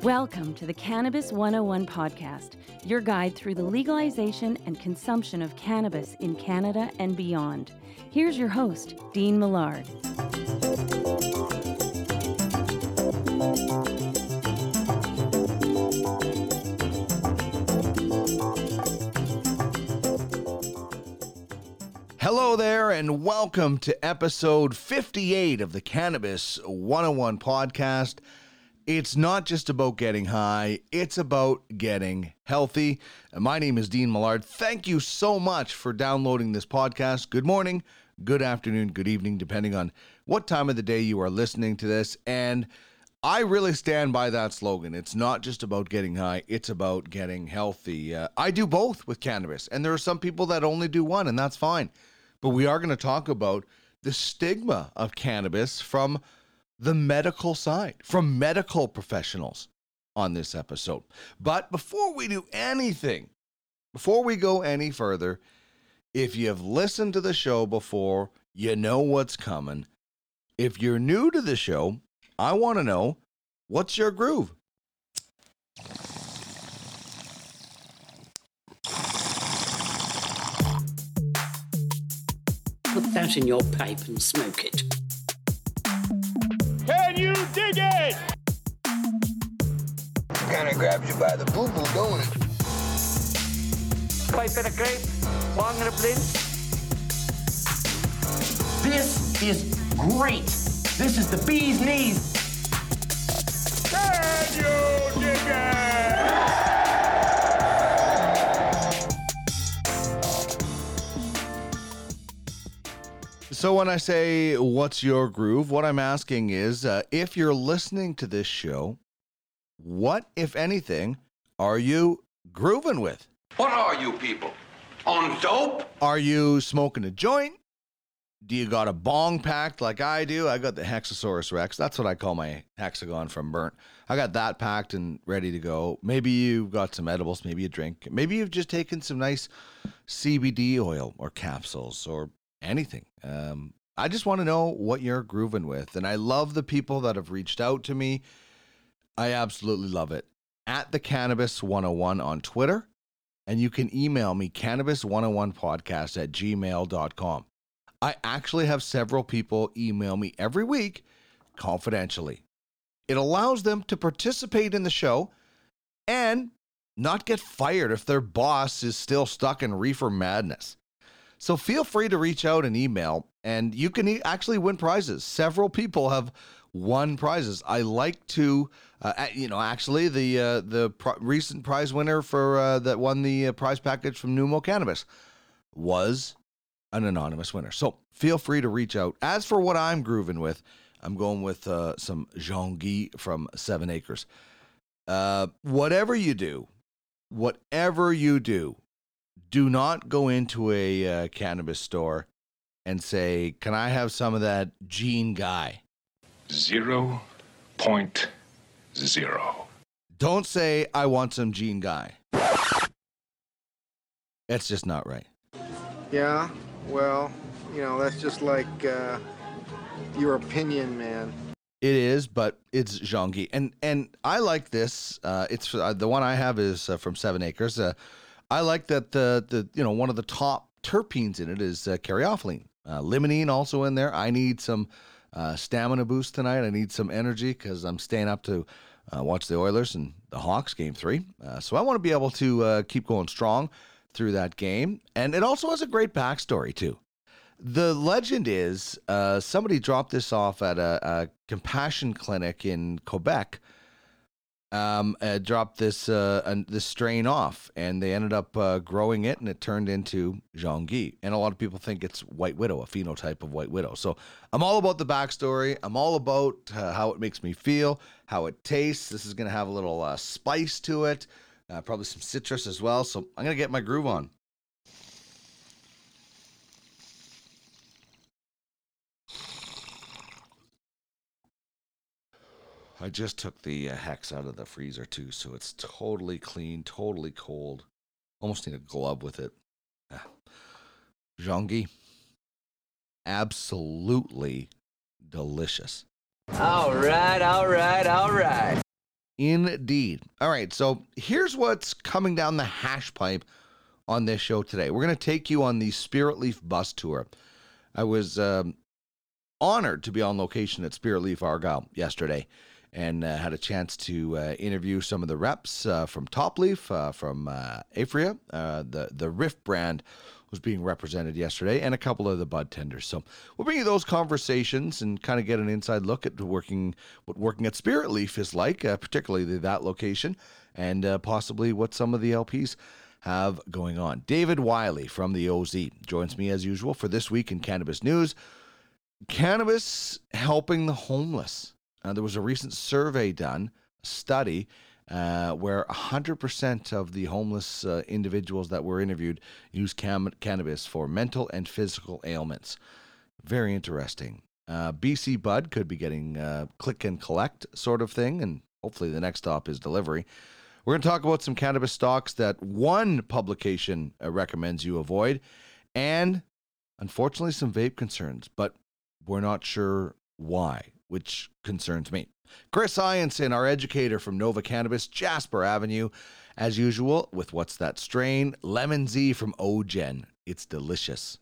Welcome to the Cannabis 101 podcast, your guide through the legalization and consumption of cannabis in Canada and beyond. Here's your host, Dean Millard. Hello there, and welcome to episode 58 of the Cannabis 101 podcast. It's not just about getting high, it's about getting healthy. My name is Dean Millard. Thank you so much for downloading this podcast. Good morning, good afternoon, good evening, depending on what time of the day you are listening to this. And I really stand by that slogan. It's not just about getting high, it's about getting healthy. I do both with cannabis, and there are some people that only do one, and that's fine. But we are going to talk about the stigma of cannabis from the medical side, from medical professionals on this episode. But before we do anything, before we go any further, if you've listened to the show before, you know what's coming. If you're new to the show, I want to know, what's your groove? Put that in your pipe and smoke it. Can you dig it? Kind of grabs you by the boo-boo, don't it? Pipe and a grape, long and a blend. This is great. This is the bee's knees. Can you dig it? So when I say, what's your groove? What I'm asking is, if you're listening to this show, what, if anything, are you grooving with? What are you people? On dope? Are you smoking a joint? Do you got a bong packed like I do? I got the Hexosaurus Rex. That's what I call my hexagon from Burnt. I got that packed and ready to go. Maybe you've got some edibles, maybe a drink. Maybe you've just taken some nice CBD oil or capsules or anything. I just want to know what you're grooving with. And I love the people that have reached out to me. I absolutely love it. At the Cannabis 101 on Twitter. And you can email me, cannabis101podcast@gmail.com. I actually have several people email me every week confidentially. It allows them to participate in the show and not get fired if their boss is still stuck in reefer madness. So feel free to reach out and email, and you can actually win prizes. Several people have won prizes. I like to, actually the recent prize winner for that won the prize package from Nova Cannabis was an anonymous winner. So feel free to reach out. As for what I'm grooving with, I'm going with some Jean Guy from 7 Acres. Whatever you do, do not go into a cannabis store and say, can I have some of that Jean Guy? 0.0. Don't say, I want some Jean Guy. That's just not right. Yeah. Well, that's just like your opinion, man. It is, but it's Jean Guy. And I like this. It's the one I have is from 7 Acres. I like that the one of the top terpenes in it is caryophyllene. Limonene also in there. I need some stamina boost tonight. I need some energy because I'm staying up to watch the Oilers and the Hawks game 3. So I want to be able to keep going strong through that game. And it also has a great backstory too. The legend is somebody dropped this off at a compassion clinic in Quebec, dropped this strain off, and they ended up growing it, and it turned into Jean Guy. And a lot of people think it's White Widow, a phenotype of White Widow. So I'm all about the backstory. I'm all about how it makes me feel, how it tastes. This is going to have a little spice to it. Probably some citrus as well, so I'm going to get my groove on. I just took the Hex out of the freezer too, so it's totally clean, totally cold. Almost need a glove with it. Jean Guy. absolutely delicious. All right. Indeed. All right, so here's what's coming down the hash pipe on this show today. We're going to take you on the Spiritleaf bus tour. I was honored to be on location at Spiritleaf Argyll yesterday and had a chance to interview some of the reps from Top Leaf, from Aphria. The Riff brand was being represented yesterday, and a couple of the bud tenders. So we'll bring you those conversations and kind of get an inside look at what working at Spiritleaf is like, particularly that location, and possibly what some of the LPs have going on. David Wylie from the OZ joins me as usual for This Week in Cannabis News. Cannabis helping the homeless. There was a recent survey done, a study, where 100% of the homeless individuals that were interviewed used cannabis for mental and physical ailments. Very interesting. BC Bud could be getting click and collect sort of thing, and hopefully the next stop is delivery. We're going to talk about some cannabis stocks that one publication recommends you avoid, and unfortunately some vape concerns, but we're not sure why, which concerns me. Chris Ianson, our educator from Nova Cannabis, Jasper Avenue, as usual, with What's That Strain? Lemon Z from Ogen. It's delicious,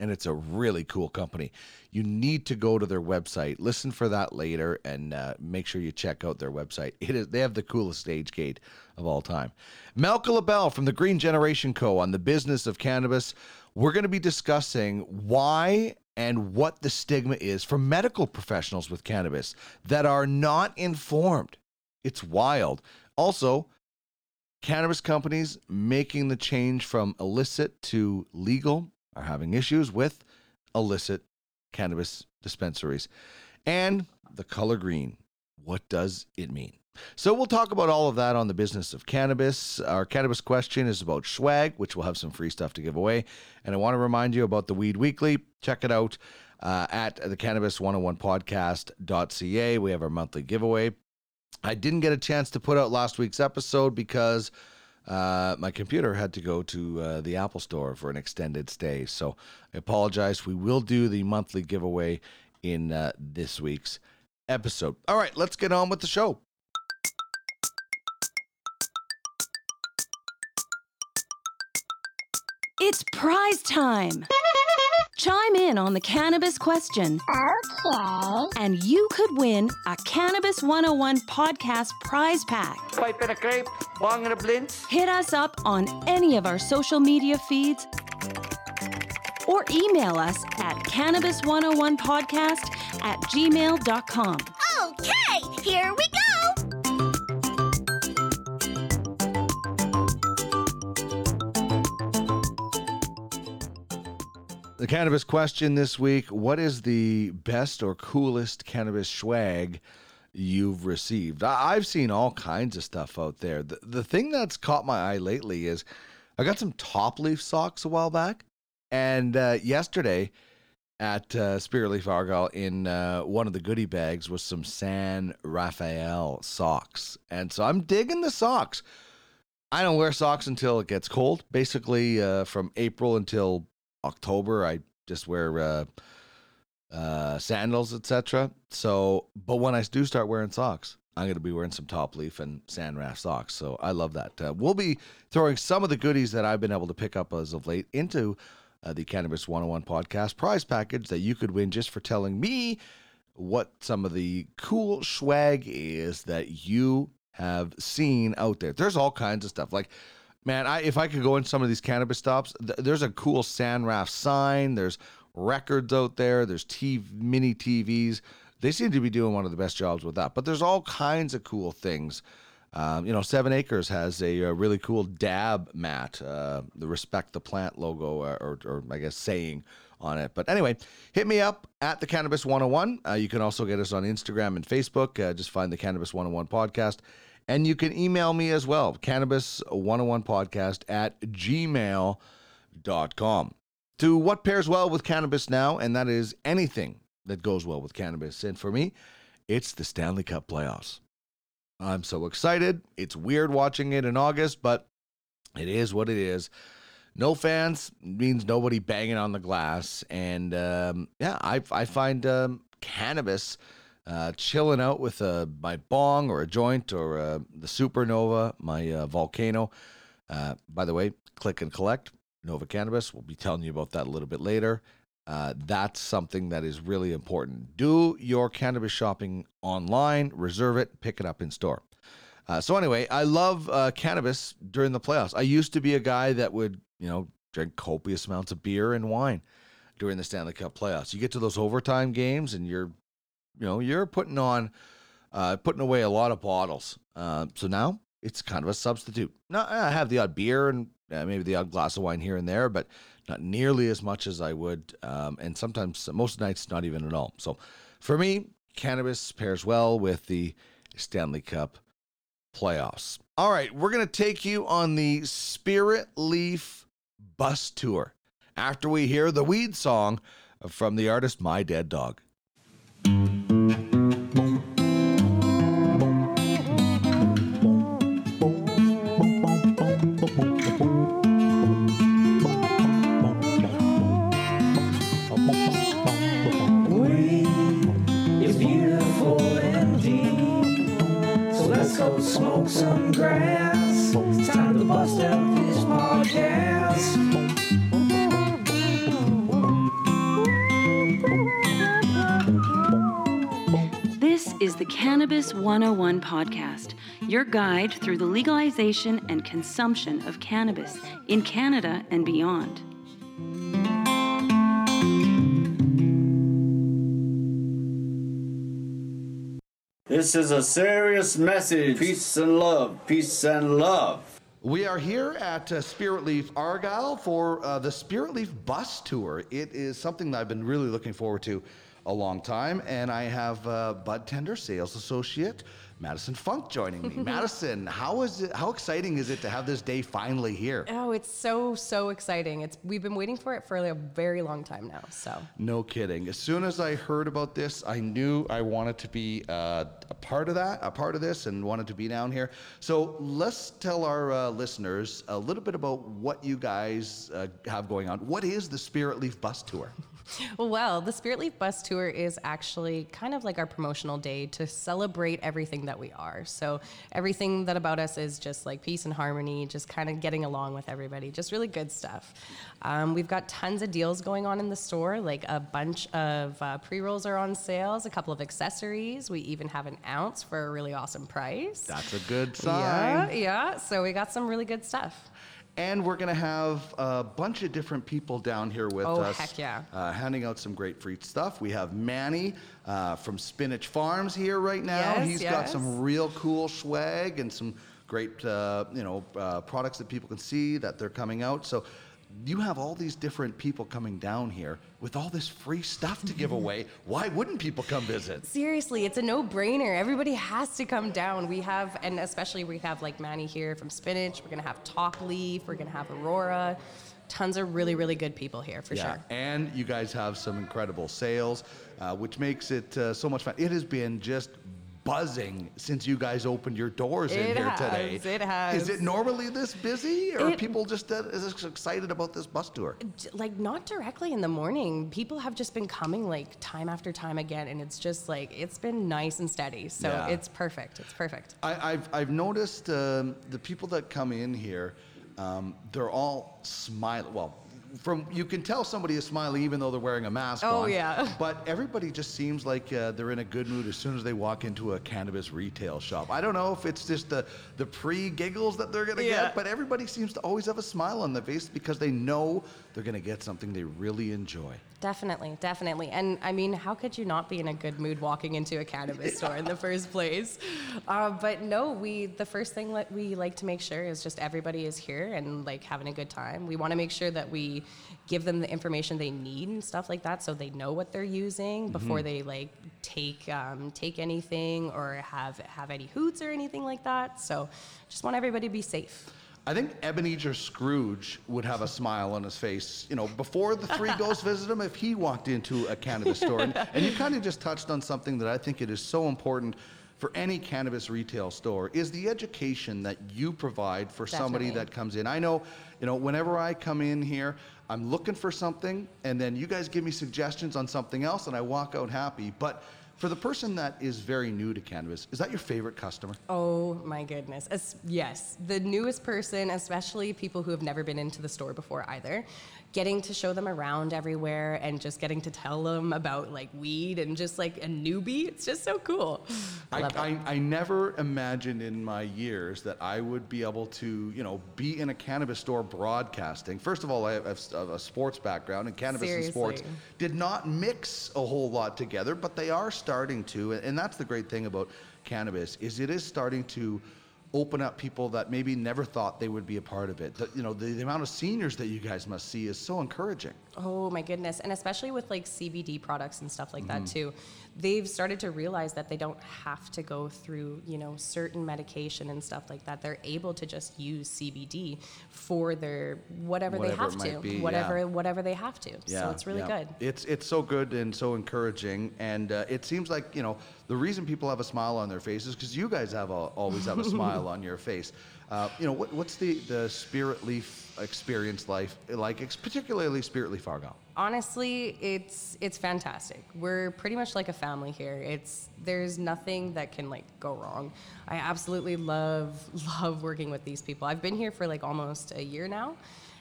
and it's a really cool company. You need to go to their website. Listen for that later, and make sure you check out their website. They have the coolest stage gate of all time. Malcolm LaBelle from the Green Generation Co. on the business of cannabis. We're going to be discussing why and what the stigma is for medical professionals with cannabis that are not informed. It's wild. Also, cannabis companies making the change from illicit to legal are having issues with illicit cannabis dispensaries. And the color green, what does it mean? So we'll talk about all of that on the business of cannabis. Our cannabis question is about swag, which will have some free stuff to give away. And I want to remind you about the Weed Weekly. Check it out at the Cannabis 101 podcast.ca. We have our monthly giveaway. I didn't get a chance to put out last week's episode because my computer had to go to the Apple Store for an extended stay. So I apologize. We will do the monthly giveaway in this week's episode. All right, let's get on with the show. It's prize time. Chime in on the cannabis question. Okay. And you could win a Cannabis 101 podcast prize pack. Pipe and a grape, bong and a blintz. Hit us up on any of our social media feeds or email us at cannabis101podcast@gmail.com. Okay, here we go. The cannabis question this week: what is the best or coolest cannabis swag you've received? I've seen all kinds of stuff out there. The thing that's caught my eye lately is I got some Top Leaf socks a while back, and yesterday at Spiritleaf Argyll in one of the goodie bags was some San Rafael socks, and so I'm digging the socks. I don't wear socks until it gets cold, basically from April until October. I just wear sandals, etc. So, but when I do start wearing socks, I'm going to be wearing some Top Leaf and San Raf socks. So I love that. We'll be throwing some of the goodies that I've been able to pick up as of late into the Cannabis 101 podcast prize package that you could win just for telling me what some of the cool swag is that you have seen out there. There's all kinds of stuff. Like, man, if I could go in some of these cannabis stops, there's a cool San Raf sign. There's records out there. There's mini TVs. They seem to be doing one of the best jobs with that. But there's all kinds of cool things. Seven Acres has a really cool dab mat, the Respect the Plant logo, or I guess saying on it. But anyway, hit me up at the Cannabis 101. You can also get us on Instagram and Facebook. Just find the Cannabis 101 podcast. And you can email me as well, cannabis101podcast@gmail.com. To what pairs well with cannabis now, and that is anything that goes well with cannabis. And for me, it's the Stanley Cup playoffs. I'm so excited. It's weird watching it in August, but it is what it is. No fans means nobody banging on the glass. And I find cannabis, chilling out with my bong or a joint or the Supernova, my Volcano. By the way, click and collect, Nova Cannabis. We'll be telling you about that a little bit later. That's something that is really important. Do your cannabis shopping online, reserve it, pick it up in store. So anyway, I love cannabis during the playoffs. I used to be a guy that would, drink copious amounts of beer and wine during the Stanley Cup playoffs. You get to those overtime games and you're putting away a lot of bottles. So now it's kind of a substitute. Now I have the odd beer and maybe the odd glass of wine here and there, but not nearly as much as I would. And sometimes most nights, not even at all. So for me, cannabis pairs well with the Stanley Cup playoffs. All right. We're going to take you on the Spiritleaf bus tour after we hear the weed song from the artist, My Dead Dog. Smoke some grass. It's time to bust out this podcast. This is the Cannabis 101 podcast, your guide through the legalization and consumption of cannabis in Canada and beyond. This is a serious message. Peace and love. Peace and love. We are here at Spiritleaf Argyll for the Spiritleaf bus tour. It is something that I've been really looking forward to a long time. And I have Bud Tender Sales Associate Madison Funk joining me. Madison, how exciting is it to have this day finally here? Oh, it's so exciting. We've been waiting for it for a very long time now, so. No kidding. As soon as I heard about this, I knew I wanted to be a part of this, and wanted to be down here. So let's tell our listeners a little bit about what you guys have going on. What is the Spiritleaf bus tour? Well, the Spiritleaf bus tour is actually kind of like our promotional day to celebrate everything that we are. So everything that about us is just like peace and harmony, just kind of getting along with everybody, just really good stuff. We've got tons of deals going on in the store, like a bunch of pre-rolls are on sales, a couple of accessories. We even have an ounce for a really awesome price. That's a good sign. Yeah. So we got some really good stuff. And we're going to have a bunch of different people down here with us. Oh, heck yeah. Handing out some great free stuff. We have Manny from Spinach Farms here right now. Yes, He's got some real cool swag and some great products that people can see that they're coming out. So you have all these different people coming down here with all this free stuff to give away. Why wouldn't people come visit? Seriously, it's a no-brainer. Everybody has to come down. We have like Manny here from Spinach. We're going to have Top Leaf. We're going to have Aurora. Tons of really, really good people here, for sure. And you guys have some incredible sales, which makes it so much fun. It has been just buzzing since you guys opened your doors today. It has. Is it normally this busy, or are people just as excited about this bus tour? Like, not directly in the morning. People have just been coming like time after time again, and it's just like, it's been nice and steady. So It's perfect. It's perfect. I've noticed the people that come in here, they're all smiling. Well, you can tell somebody is smiling even though they're wearing a mask on. Oh, yeah. But everybody just seems like they're in a good mood as soon as they walk into a cannabis retail shop. I don't know if it's just the pre-giggles that they're going to get, but everybody seems to always have a smile on their face because they know they're going to get something they really enjoy. Definitely. And I mean, how could you not be in a good mood walking into a cannabis store in the first place? But no, the first thing that we like to make sure is just everybody is here and like having a good time. We want to make sure that we give them the information they need and stuff like that, so they know what they're using before they like take anything or have any hoots or anything like that. So just want everybody to be safe. I think Ebenezer Scrooge would have a smile on his face, before the three ghosts visit him if he walked into a cannabis store. And you kind of just touched on something that I think it is so important for any cannabis retail store, is the education that you provide for somebody that comes in. I know You know, whenever I come in here, I'm looking for something, and then you guys give me suggestions on something else, and I walk out happy. But for the person that is very new to cannabis, is that your favorite customer? Oh, my goodness. Yes. The newest person, especially people who have never been into the store before either, getting to show them around everywhere and just getting to tell them about, like, weed and just, like, a newbie. It's just so cool. I never imagined in my years that I would be able to, you know, be in a cannabis store broadcasting. First of all, I have a sports background, and cannabis and sports did not mix a whole lot together, but they are starting to, and that's the great thing about cannabis, is it is starting to open up people that maybe never thought they would be a part of it. You know, the amount of seniors that you guys must see is so encouraging. Oh my goodness. And especially with like CBD products and stuff like that too. They've started to realize that they don't have to go through, you know, certain medication and stuff like that. They're able to just use CBD for their whatever they have to. Yeah, so it's really good. It's so good and so encouraging. And it seems like, you know, the reason people have a smile on their faces because you guys always have a smile on your face. You know, what's the Spiritleaf experience like, particularly Spiritleaf Argyll? Honestly, it's fantastic. We're pretty much like a family here. There's nothing that can like go wrong. I absolutely love working with these people. I've been here for like almost a year now,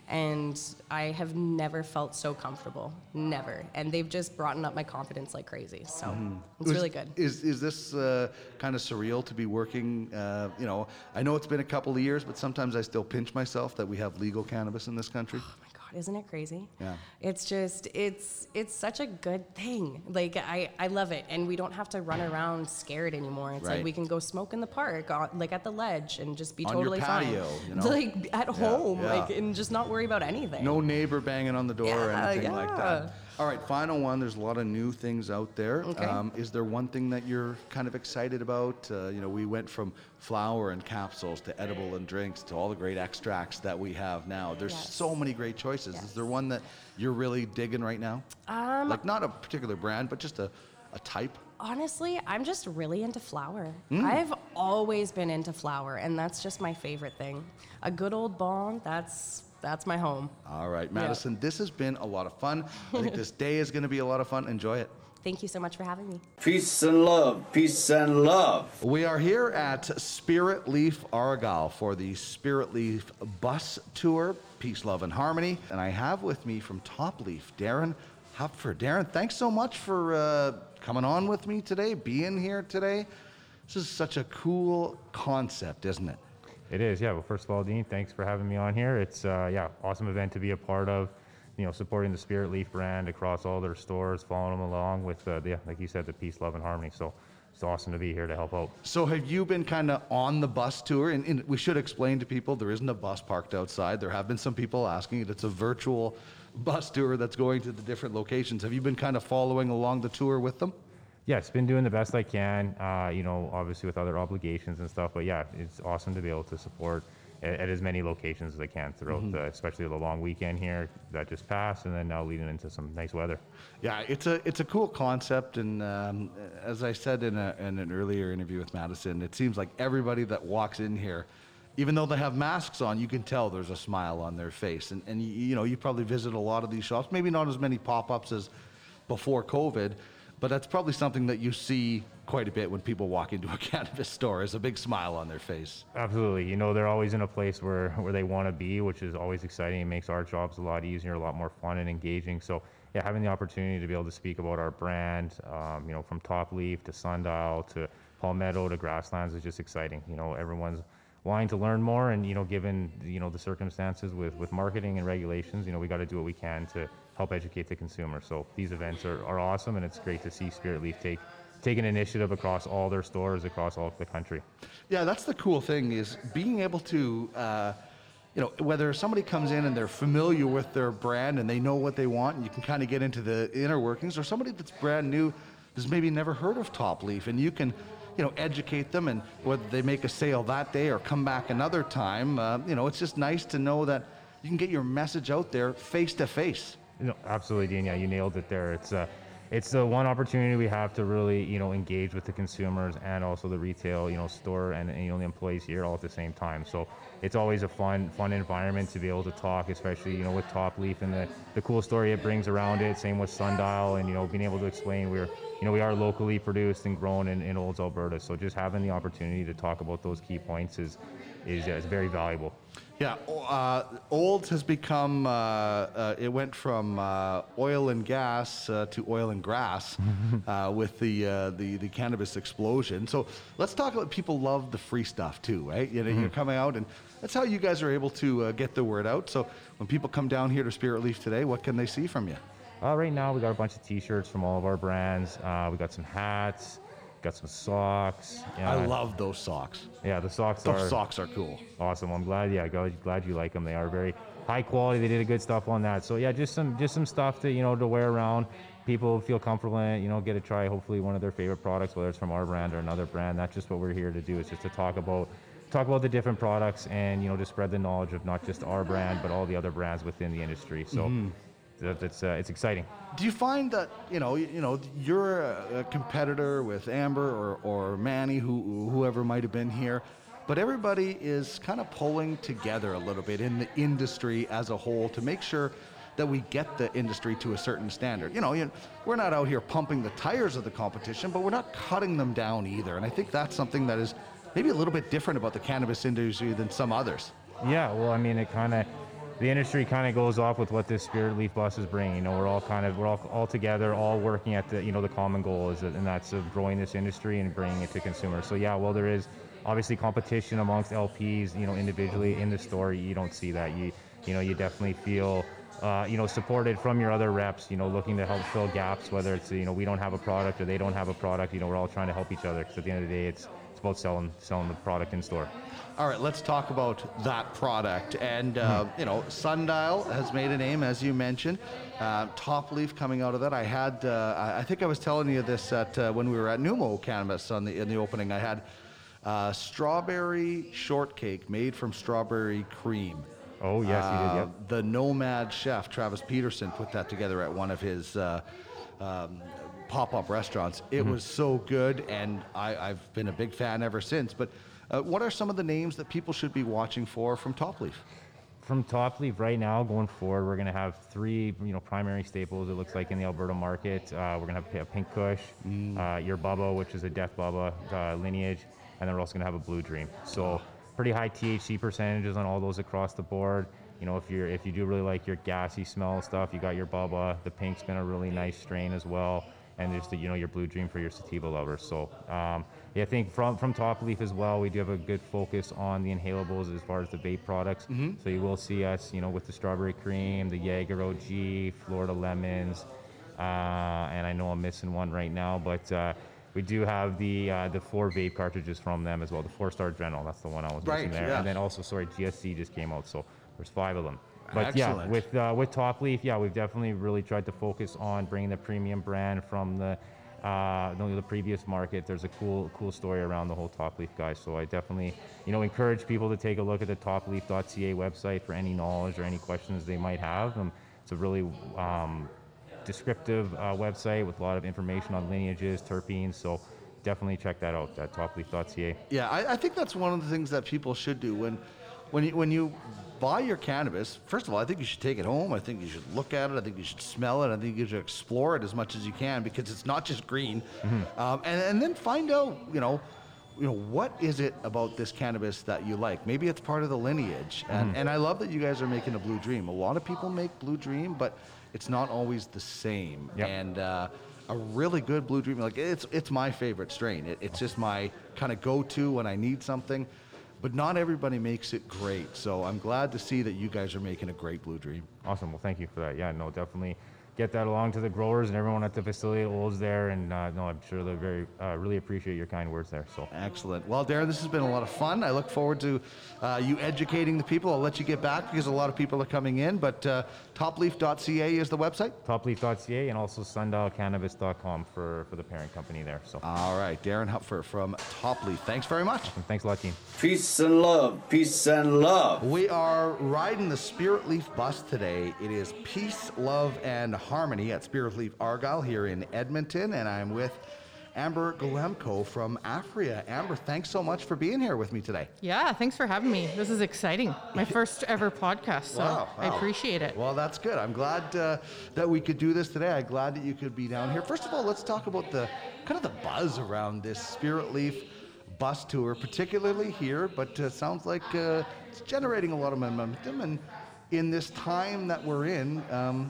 and I have never felt so comfortable, never. And they've just brought up my confidence like crazy, so it's really good. Is this kind of surreal to be working, you know, I know it's been a couple of years, but sometimes I still pinch myself that we have legal cannabis in this country. Oh my God, isn't it crazy? Yeah. It's just, it's such a good thing. Like, I love it, and we don't have to run around scared anymore. It's like we can go smoke in the park, like at the ledge, and just be on totally fine. On your patio, you know? Like, at home, like, and just not work about anything. No neighbor banging on the door or anything like that. All right, final one. There's a lot of new things out there. Okay. Is there one thing that you're kind of excited about? You know, we went from flower and capsules to edible and drinks to all the great extracts that we have now. There's so many great choices. Yes. Is there one that you're really digging right now? Like not a particular brand, but just a type? Honestly, I'm just really into flower. I've always been into flower, and that's just my favorite thing. A good old bong, that's my home. All right, Madison, this has been a lot of fun. I think this day is going to be a lot of fun. Enjoy it. Thank you so much for having me. Peace and love. Peace and love. We are here at Spiritleaf Argyll for the Spiritleaf bus tour. Peace, love, and harmony. And I have with me from Top Leaf, Darren Hupfer. Darren, thanks so much for coming on with me today, being here today. This is such a cool concept, isn't it? It is, yeah. Well, first of all, Dean, thanks for having me on here. It's, awesome event to be a part of, you know, supporting the Spiritleaf brand across all their stores, following them along with, like you said, the peace, love, and harmony. So it's awesome to be here to help out. So have you been kind of on the bus tour? And we should explain to people there isn't a bus parked outside. There have been some people asking it. It's a virtual bus tour that's going to the different locations. Have you been kind of following along the tour with them? Yes, been doing the best I can, you know, obviously with other obligations and stuff. But yeah, it's awesome to be able to support at as many locations as I can throughout, especially the long weekend here that just passed, and then now leading into some nice weather. Yeah, it's a cool concept, and as I said in an earlier interview with Madison, it seems like everybody that walks in here, even though they have masks on, you can tell there's a smile on their face. And you know, you probably visit a lot of these shops, maybe not as many pop-ups as before COVID. But that's probably something that you see quite a bit when people walk into a cannabis store, is a big smile on their face. Absolutely. You know, they're always in a place where they want to be, which is always exciting. It makes our jobs a lot easier, a lot more fun and engaging. So, yeah, having the opportunity to be able to speak about our brand, you know, from Top Leaf to Sundial to Palmetto to Grasslands is just exciting. You know, everyone's wanting to learn more, and, you know, given, you know, the circumstances with marketing and regulations, you know, we got to do what we can to help educate the consumer. So these events are awesome, and it's great to see Spiritleaf take an initiative across all their stores, across all of the country. Yeah, that's the cool thing, is being able to, you know, whether somebody comes in and they're familiar with their brand and they know what they want, and you can kind of get into the inner workings, or somebody that's brand new has maybe never heard of Top Leaf, and you can, you know, educate them, and whether they make a sale that day or come back another time, you know, it's just nice to know that you can get your message out there face to face. No, absolutely, Dean. Yeah, you nailed it there. It's it's the one opportunity we have to really, you know, engage with the consumers and also the retail, you know, store and you know, the employees here all at the same time. So it's always a fun environment to be able to talk, especially, you know, with Top Leaf and the cool story it brings around it. Same with Sundial, and, you know, being able to explain we are locally produced and grown in Olds, Alberta. So just having the opportunity to talk about those key points is very valuable. Yeah, Olds has become, it went from oil and gas to oil and grass with the cannabis explosion. So let's talk about, people love the free stuff too, right? You know, mm-hmm. You're coming out, and that's how you guys are able to get the word out. So when people come down here to Spiritleaf today, what can they see from you? Right now, we got a bunch of T-shirts from all of our brands. We got some hats, got some socks. Yeah. I love those socks. Yeah, the socks are... Those socks are cool. Awesome. I'm glad. Yeah, glad you like them. They are very high quality. They did a good stuff on that. So yeah, just some stuff to, you know, to wear around. People feel comfortable in it, you know, get a try. Hopefully, one of their favorite products, whether it's from our brand or another brand. That's just what we're here to do. It's just to talk about the different products and, you know, to spread the knowledge of not just our brand but all the other brands within the industry. So. Mm-hmm. It's exciting. Do you find that you know you're a competitor with Amber or Manny, whoever might have been here, but everybody is kind of pulling together a little bit in the industry as a whole to make sure that we get the industry to a certain standard. You know, we're not out here pumping the tires of the competition, but we're not cutting them down either. And I think that's something that is maybe a little bit different about the cannabis industry than some others. Yeah, well, I mean, the industry kind of goes off with what this Spiritleaf bus is bringing. You know, we're all together, all working at the common goal and that's of growing this industry and bringing it to consumers. So yeah, well, there is obviously competition amongst LPs. You know, individually in the store, you don't see that. You know, you definitely feel supported from your other reps. You know, looking to help fill gaps, whether it's we don't have a product or they don't have a product. You know, we're all trying to help each other because at the end of the day, it's about selling the product in store. All right, let's talk about that product. And, Sundial has made a name, as you mentioned. Top Leaf coming out of that. I had, I think I was telling you this when we were at Numo Cannabis in the opening. I had strawberry shortcake made from strawberry cream. Oh, yes, he did, yeah. The Nomad chef, Travis Peterson, put that together at one of his pop-up restaurants. It was so good, and I've been a big fan ever since. But what are some of the names that people should be watching for from Top Leaf? From Top Leaf right now, going forward, we're going to have three primary staples, it looks like, in the Alberta market. We're going to have a Pink Kush, your Bubba, which is a Death Bubba lineage, and then we're also going to have a Blue Dream. So pretty high THC percentages on all those across the board. You know, if you do really like your gassy smell stuff, you got your Bubba. The Pink's been a really nice strain as well. And there's your Blue Dream for your sativa lovers. So I think from Top Leaf as well, we do have a good focus on the inhalables as far as the vape products. Mm-hmm. So you will see us, with the strawberry cream, the Jaeger OG, Florida lemons, and I know I'm missing one right now, but we do have the four vape cartridges from them as well. The 4-Star Adrenal, that's the one I was missing there. Yeah. And then also, GSC just came out, so there's 5 of them. But excellent. Yeah, with Top Leaf, yeah, we've definitely really tried to focus on bringing the premium brand from the previous market. There's a cool story around the whole Top Leaf guys. So I definitely, encourage people to take a look at the topleaf.ca website for any knowledge or any questions they might have. It's a really descriptive website with a lot of information on lineages, terpenes. So definitely check that out at topleaf.ca. Yeah, I think that's one of the things that people should do when you buy your cannabis. First of all, I think you should take it home. I think you should look at it. I think you should smell it. I think you should explore it as much as you can, because it's not just green. Mm-hmm. And then find out, what is it about this cannabis that you like? Maybe it's part of the lineage. And, and I love that you guys are making a Blue Dream. A lot of people make Blue Dream, but it's not always the same. Yep. And a really good Blue Dream, like it's my favorite strain. It's just my kind of go-to when I need something. But not everybody makes it great. So I'm glad to see that you guys are making a great Blue Dream. Awesome. Well, thank you for that. Yeah, no, definitely get that along to the growers and everyone at the facility at Olds there. And I'm sure they'll really appreciate your kind words there. So excellent. Well, Darren, this has been a lot of fun. I look forward to you educating the people. I'll let you get back because a lot of people are coming in. But topleaf.ca is the website? Topleaf.ca, and also sundialcannabis.com for the parent company there. So all right, Darren Hupfer from Top Leaf. Thanks very much. And thanks a lot, team. Peace and love. Peace and love. We are riding the Spiritleaf bus today. It is peace, love, and Harmony at Spiritleaf Argyll here in Edmonton, and I'm with Amber Golemko from Aphria. Amber, thanks so much for being here with me today. Yeah, thanks for having me. This is exciting. My first ever podcast, so wow. I appreciate it. Well, that's good. I'm glad that we could do this today. I'm glad that you could be down here. First of all, let's talk about the kind of the buzz around this Spiritleaf bus tour, particularly here, but sounds like it's generating a lot of momentum, and in this time that we're in,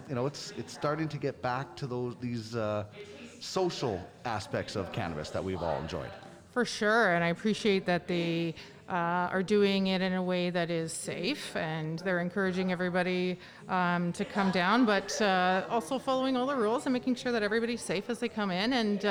you know, it's starting to get back to these social aspects of cannabis that we've all enjoyed. For sure, and I appreciate that they are doing it in a way that is safe, and they're encouraging everybody to come down, but also following all the rules and making sure that everybody's safe as they come in, and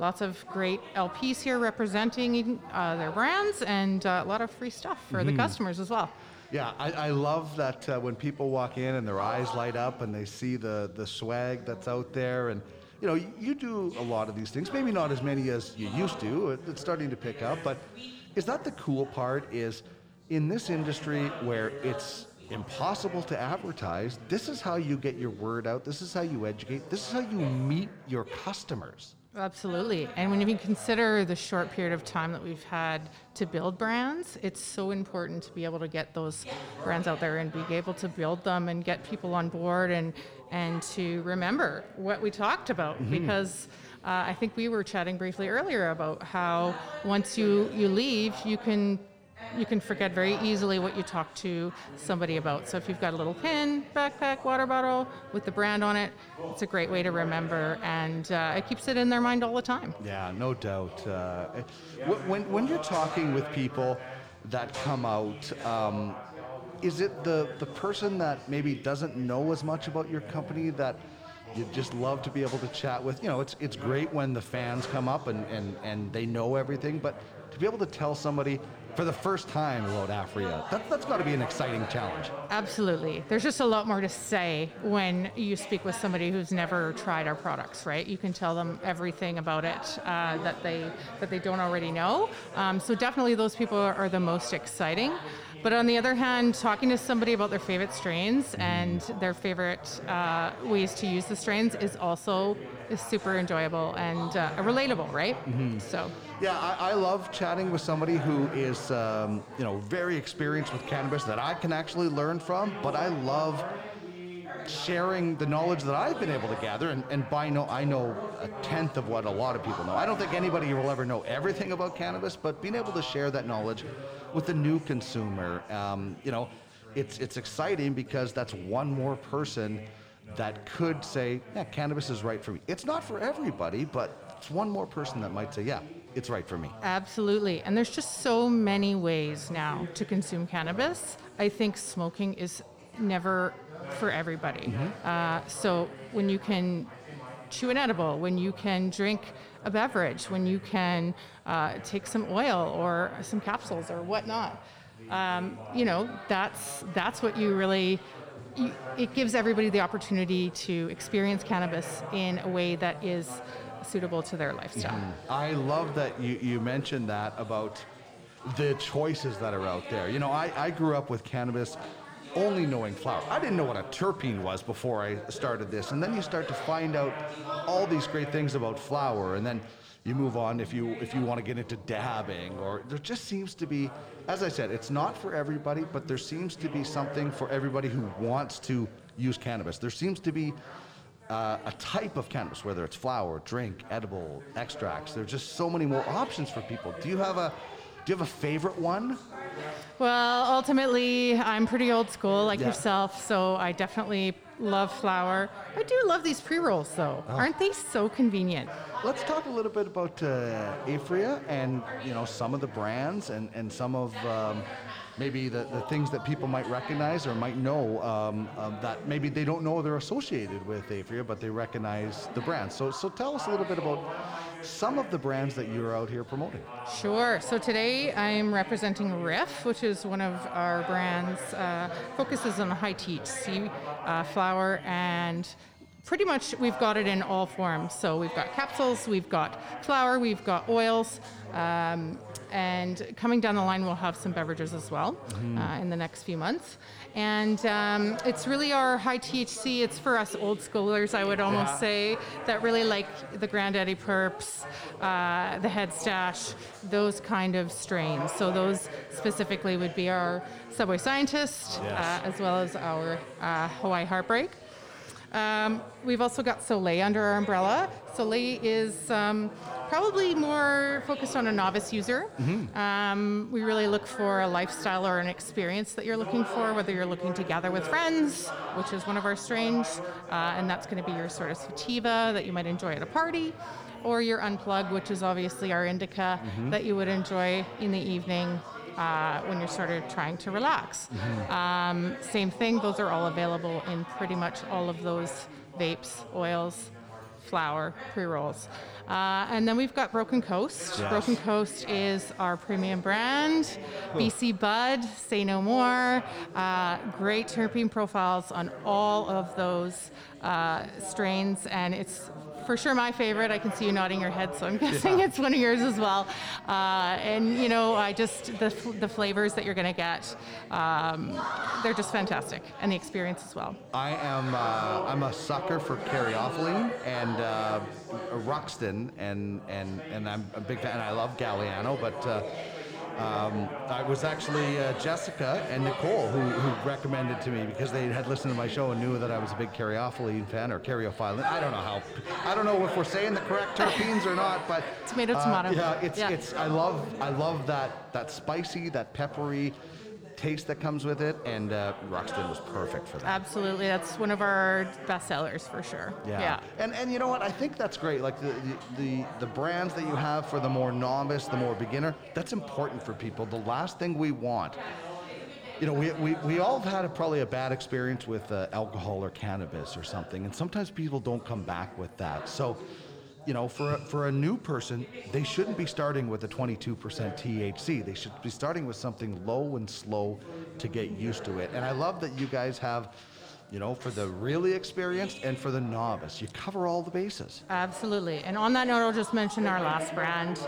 lots of great LPs here representing their brands, and a lot of free stuff for the customers as well. Yeah, I love that when people walk in and their eyes light up and they see the swag that's out there. And you know, you do a lot of these things, maybe not as many as you used to. It's starting to pick up, but is that the cool part? Is in this industry where it's impossible to advertise, this is how you get your word out, this is how you educate, this is how you meet your customers. Absolutely. And when you consider the short period of time that we've had to build brands, it's so important to be able to get those brands out there and be able to build them and get people on board, and to remember what we talked about, because I think we were chatting briefly earlier about how once you leave, you can forget very easily what you talked to somebody about. So if you've got a little pin, backpack, water bottle with the brand on it, it's a great way to remember, and it keeps it in their mind all the time. Yeah, no doubt. When you're talking with people that come out, is it the person that maybe doesn't know as much about your company that you just love to be able to chat with? You know, it's great when the fans come up and they know everything, but to be able to tell somebody for the first time about Aphria, that's got to be an exciting challenge. Absolutely. There's just a lot more to say when you speak with somebody who's never tried our products, right? You can tell them everything about it that they don't already know. So definitely those people are the most exciting. But on the other hand, talking to somebody about their favorite strains and their favorite ways to use the strains is also super enjoyable and relatable, right? Mm-hmm. So yeah, I love chatting with somebody who is very experienced with cannabis that I can actually learn from, but I love sharing the knowledge that I've been able to gather, I know a tenth of what a lot of people know. I don't think anybody will ever know everything about cannabis, but being able to share that knowledge with the new consumer, it's exciting because that's one more person that could say, yeah, cannabis is right for me. It's not for everybody, but it's one more person that might say, yeah, it's right for me. Absolutely. And there's just so many ways now to consume cannabis. I think smoking is never for everybody. Mm-hmm. So when you can chew an edible, when you can drink a beverage, when you can take some oil or some capsules or whatnot, that's what you really. It gives everybody the opportunity to experience cannabis in a way that is suitable to their lifestyle. Mm-hmm. I love that you mentioned that about the choices that are out there. You know, I grew up with cannabis only knowing flower. I didn't know what a terpene was before I started this. And then you start to find out all these great things about flower, and then you move on if you want to get into dabbing, or there just seems to be, as I said, it's not for everybody, but there seems to be something for everybody who wants to use cannabis. There seems to be a type of cannabis, whether it's flower, drink, edible, extracts. There's just so many more options for people. Do you have a favorite one? Well, ultimately, I'm pretty old school like yourself, so I definitely love flower. I do love these pre-rolls, though. Oh. Aren't they so convenient? Let's talk a little bit about Aphria and, you know, some of the brands and some of maybe the things that people might recognize or might know that maybe they don't know they're associated with Aphria, but they recognize the brand. So tell us a little bit about some of the brands that you're out here promoting. Sure. So today I'm representing Riff, which is one of our brands, focuses on high THC flower, and pretty much we've got it in all forms. So we've got capsules, we've got flower, we've got oils, And coming down the line, we'll have some beverages as well in the next few months. And it's really our high THC. It's for us old schoolers, I would almost say, that really like the Granddaddy Perps, the Head Stash, those kind of strains. So those specifically would be our Subway Scientist, as well as our Hawaii Heartbreak. We've also got Soleil under our umbrella. Soleil is probably more focused on a novice user. We really look for a lifestyle or an experience that you're looking for, whether you're looking to gather with friends, which is one of our strains, and that's going to be your sort of sativa that you might enjoy at a party, or your unplug, which is obviously our indica that you would enjoy in the evening when you're sort of trying to relax. Same thing, those are all available in pretty much all of those vapes, oils, flour, pre-rolls. And then we've got Broken Coast. Broken Coast is our premium brand. BC Bud, Say No More. Great terpene profiles on all of those strains, and it's for sure my favorite. I can see you nodding your head, so I'm guessing it's one of yours as well. And you know, I just the flavors that you're going to get, they're just fantastic, and the experience as well. I am I'm a sucker for caryophyllene and Ruxton, and I'm a big fan. And I love Galliano, but. I was actually Jessica and Nicole who recommended to me because they had listened to my show and knew that I was a big caryophyllene fan or caryophyllene. I don't know if we're saying the correct terpenes or not, but tomato. I love that spicy, that peppery taste that comes with it, and Ruxton was perfect for that. Absolutely, that's one of our best sellers for sure. And you know what, I think that's great, like the brands that you have for the more novice, the more beginner. That's important for people. The last thing we want, you know, we all have had probably a bad experience with alcohol or cannabis or something, and sometimes people don't come back with that. So you know, for a new person, they shouldn't be starting with a 22% THC. They should be starting with something low and slow to get used to it. And I love that you guys have, you know, for the really experienced and for the novice. You cover all the bases. Absolutely. And on that note, I'll just mention our last brand,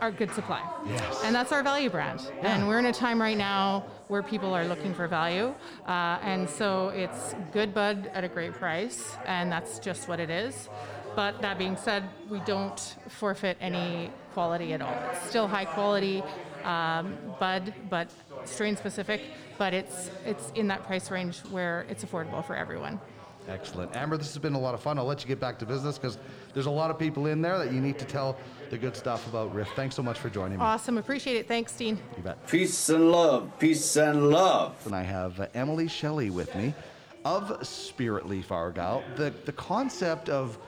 our Good Supply. Yes. And that's our value brand. Yeah. And we're in a time right now where people are looking for value. And so it's good bud at a great price. And that's just what it is. But that being said, we don't forfeit any quality at all. It's still high quality bud, but strain specific, but it's in that price range where it's affordable for everyone. Excellent. Amber, this has been a lot of fun. I'll let you get back to business because there's a lot of people in there that you need to tell the good stuff about Riff. Thanks so much for joining me. Awesome. Appreciate it. Thanks, Dean. You bet. Peace and love. Peace and love. And I have Emily Shelley with me of Spiritleaf Argyll. The concept of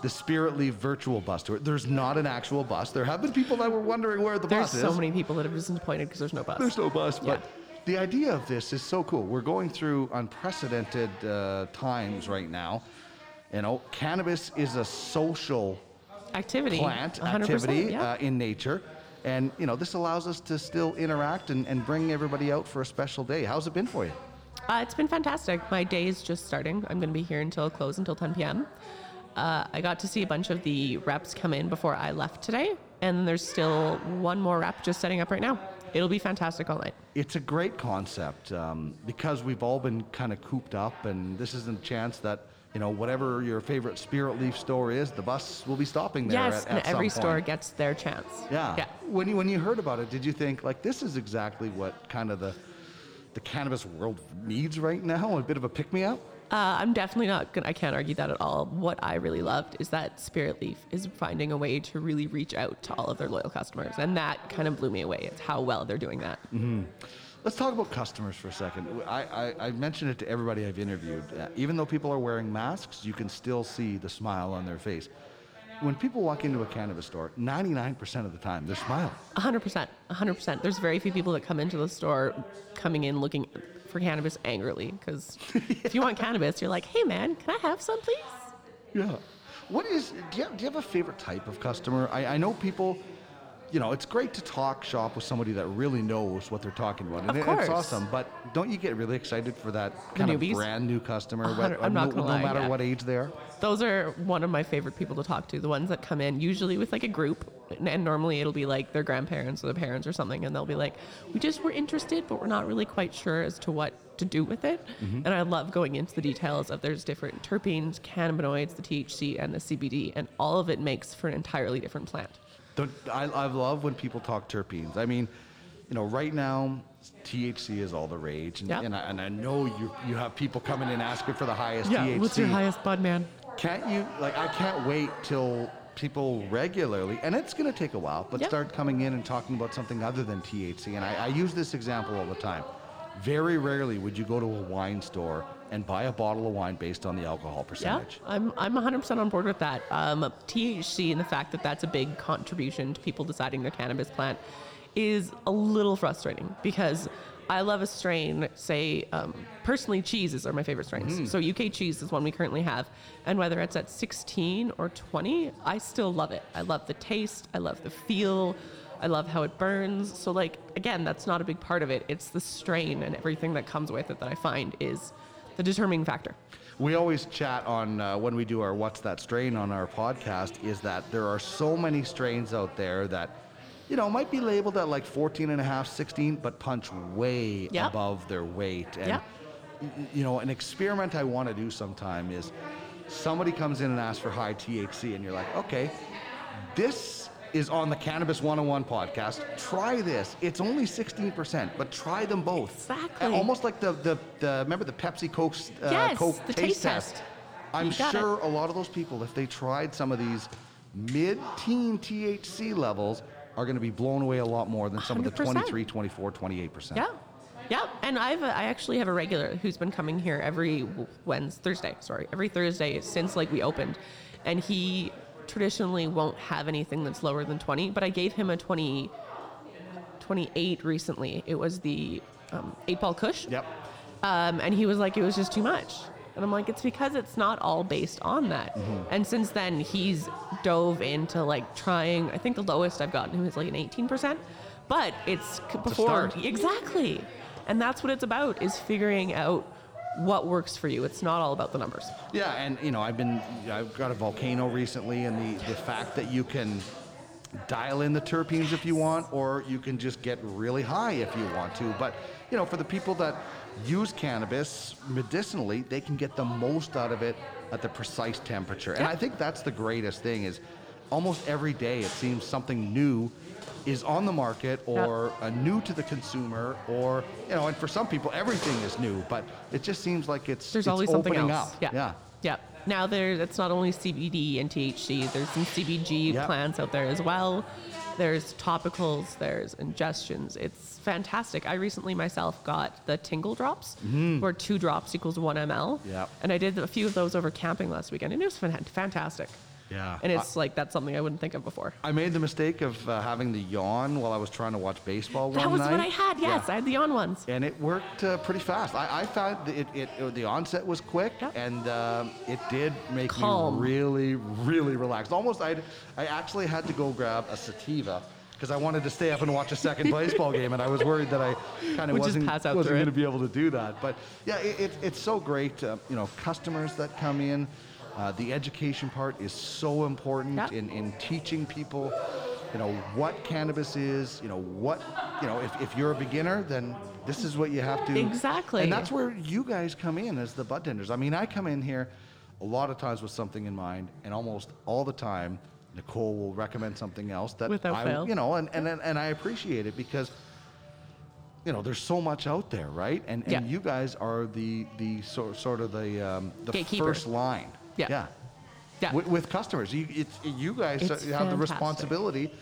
the Spiritleaf virtual bus tour. There's not an actual bus. There have been people that were wondering where the bus is. There's so many people that have been disappointed because there's no bus. There's no bus, but the idea of this is so cool. We're going through unprecedented times right now. You know, cannabis is a social activity in nature. And, you know, this allows us to still interact and bring everybody out for a special day. How's it been for you? It's been fantastic. My day is just starting. I'm going to be here until 10 p.m. I got to see a bunch of the reps come in before I left today, and there's still one more rep just setting up right now. It'll be fantastic all night. It's a great concept because we've all been kind of cooped up, and this isn't a chance that, you know, whatever your favorite Spiritleaf store is, the bus will be stopping there at some point. Yes, and every store gets their chance. Yeah. When you heard about it, did you think, like, this is exactly what kind of the cannabis world needs right now, a bit of a pick-me-up? I'm definitely not gonna, I can't argue that at all. What I really loved is that Spiritleaf is finding a way to really reach out to all of their loyal customers, and that kind of blew me away. It's how well they're doing that. Mm-hmm. Let's talk about customers for a second. I mentioned it to everybody I've interviewed. Even though people are wearing masks, you can still see the smile on their face. When people walk into a cannabis store, 99% of the time, they're smiling. 100%. There's very few people that come into the store looking for cannabis angrily, because if you want cannabis, you're like, hey man, can I have some, please? Yeah. Do you have a favorite type of customer? I know people, you know, it's great to talk shop with somebody that really knows what they're talking about. And it's awesome, but don't you get really excited for that kind of brand new customer, no matter what age they are? Those are one of my favorite people to talk to, the ones that come in, usually with like a group and normally it'll be like their grandparents or their parents or something, and they'll be like, we just were interested, but we're not really quite sure as to what to do with it. Mm-hmm. And I love going into the details of there's different terpenes, cannabinoids, the THC and the CBD, and all of it makes for an entirely different plant. I love when people talk terpenes. I mean, you know, right now, THC is all the rage. And, and I know you have people coming in asking for the highest THC. Yeah, what's your highest bud, man? Can't you, like, I can't wait till people regularly, and it's going to take a while, but start coming in and talking about something other than THC. And I use this example all the time. Very rarely would you go to a wine store and buy a bottle of wine based on the alcohol percentage. Yeah, I'm 100% on board with that. THC and the fact that that's a big contribution to people deciding their cannabis plant is a little frustrating, because I love a strain, say, personally cheeses are my favorite strains. Mm. So UK cheese is one we currently have. And whether it's at 16 or 20, I still love it. I love the taste. I love the feel. I love how it burns. So like, again, that's not a big part of it. It's the strain and everything that comes with it that I find is the determining factor. We always chat on when we do our What's That Strain on our podcast, is that there are so many strains out there that, you know, might be labeled at like 14.5, 16, but punch way above their weight. And, you know, an experiment I want to do sometime is somebody comes in and asks for high THC, and you're like, okay, this is on the Cannabis 101 podcast. Try this. It's only 16%, but try them both. Exactly. And almost like the remember the Pepsi Coke, Coke the taste test? I'm sure a lot of those people, if they tried some of these mid-teen THC levels, are going to be blown away a lot more than some 100%. Of the 23, 24, 28%. Yeah. Yeah. And I actually have a regular who's been coming here every Thursday since like we opened. And he traditionally won't have anything that's lower than 20, but I gave him a 28 recently. It was the 8-Ball Kush. Yep. And he was like, it was just too much. And I'm like, it's because it's not all based on that. Mm-hmm. And since then, he's dove into like trying, I think the lowest I've gotten him is like an 18%, but it's before. Exactly. And that's what it's about, is figuring out what works for you. It's not all about the numbers. Yeah. And, you know, I've got a volcano recently, and the fact that you can dial in the terpenes if you want, or you can just get really high if you want to. But, you know, for the people that use cannabis medicinally, they can get the most out of it at the precise temperature. And I think that's the greatest thing, is almost every day it seems something new is on the market, or new to the consumer, or, you know, and for some people everything is new, but it just seems like it's always something else. Yeah. Now it's not only CBD and THC, there's some CBG plants out there as well. There's topicals, there's ingestions. It's fantastic. I recently myself got the Tingle Drops, where 2 drops equals 1 ml. Yep. And I did a few of those over camping last weekend, and it was fantastic. Yeah. And it's that's something I wouldn't think of before. I made the mistake of having the yawn while I was trying to watch baseball one night. That was what I had, yes. Yeah. I had the yawn ones. And it worked pretty fast. I found it the onset was quick, and it did make me really, really relaxed. Almost, I actually had to go grab a sativa, because I wanted to stay up and watch a second baseball game, and I was worried that I kind of wasn't going to be able to do that. But, yeah, it's so great, you know, customers that come in. The education part is so important in teaching people, you know, what cannabis is, you know, what, you know, if you're a beginner, then this is what you have to. Exactly. And that's where you guys come in as the bud tenders. I mean, I come in here a lot of times with something in mind, and almost all the time, Nicole will recommend something else that you know, and I appreciate it, because, you know, there's so much out there, right? And you guys are the sort of the gatekeeper. First line. Yeah. With customers, you guys have fantastic. The responsibility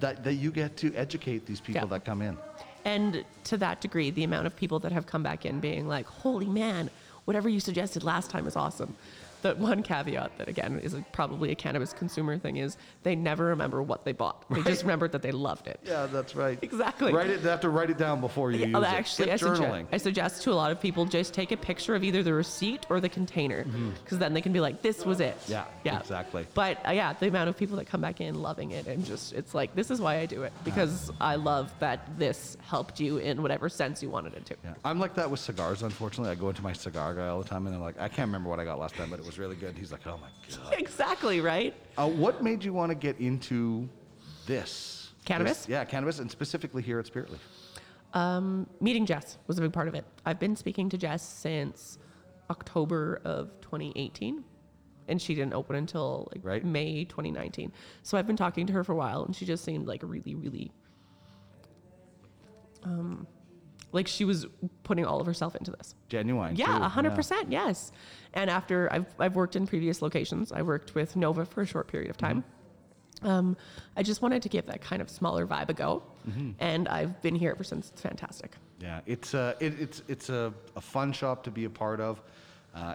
that you get to educate these people that come in. And to that degree, the amount of people that have come back in being like, holy man, whatever you suggested last time is awesome. The one caveat that, again, is probably a cannabis consumer thing, is they never remember what they bought. They just remembered that they loved it. Yeah, that's right. Exactly. They have to write it down before you use it. I suggest to a lot of people, just take a picture of either the receipt or the container, because then they can be like, this was it. Yeah, exactly. But the amount of people that come back in loving it, and just, it's like, this is why I do it, because I love that this helped you in whatever sense you wanted it to. Yeah. I'm like that with cigars, unfortunately. I go into my cigar guy all the time, and I'm like, I can't remember what I got last time, but it was really good. He's like, oh my God. Exactly, right? What made you want to get into this? Cannabis? This, yeah, cannabis, and specifically here at Spiritleaf. Meeting Jess was a big part of it. I've been speaking to Jess since October of 2018, and she didn't open until like May 2019. So I've been talking to her for a while, and she just seemed like really, really... like she was putting all of herself into this. Genuine. Yeah, 100%, yes. And after I've worked in previous locations, I worked with Nova for a short period of time. Mm-hmm. I just wanted to give that kind of smaller vibe a go, mm-hmm. and I've been here ever since. It's fantastic. Yeah, it's a fun shop to be a part of,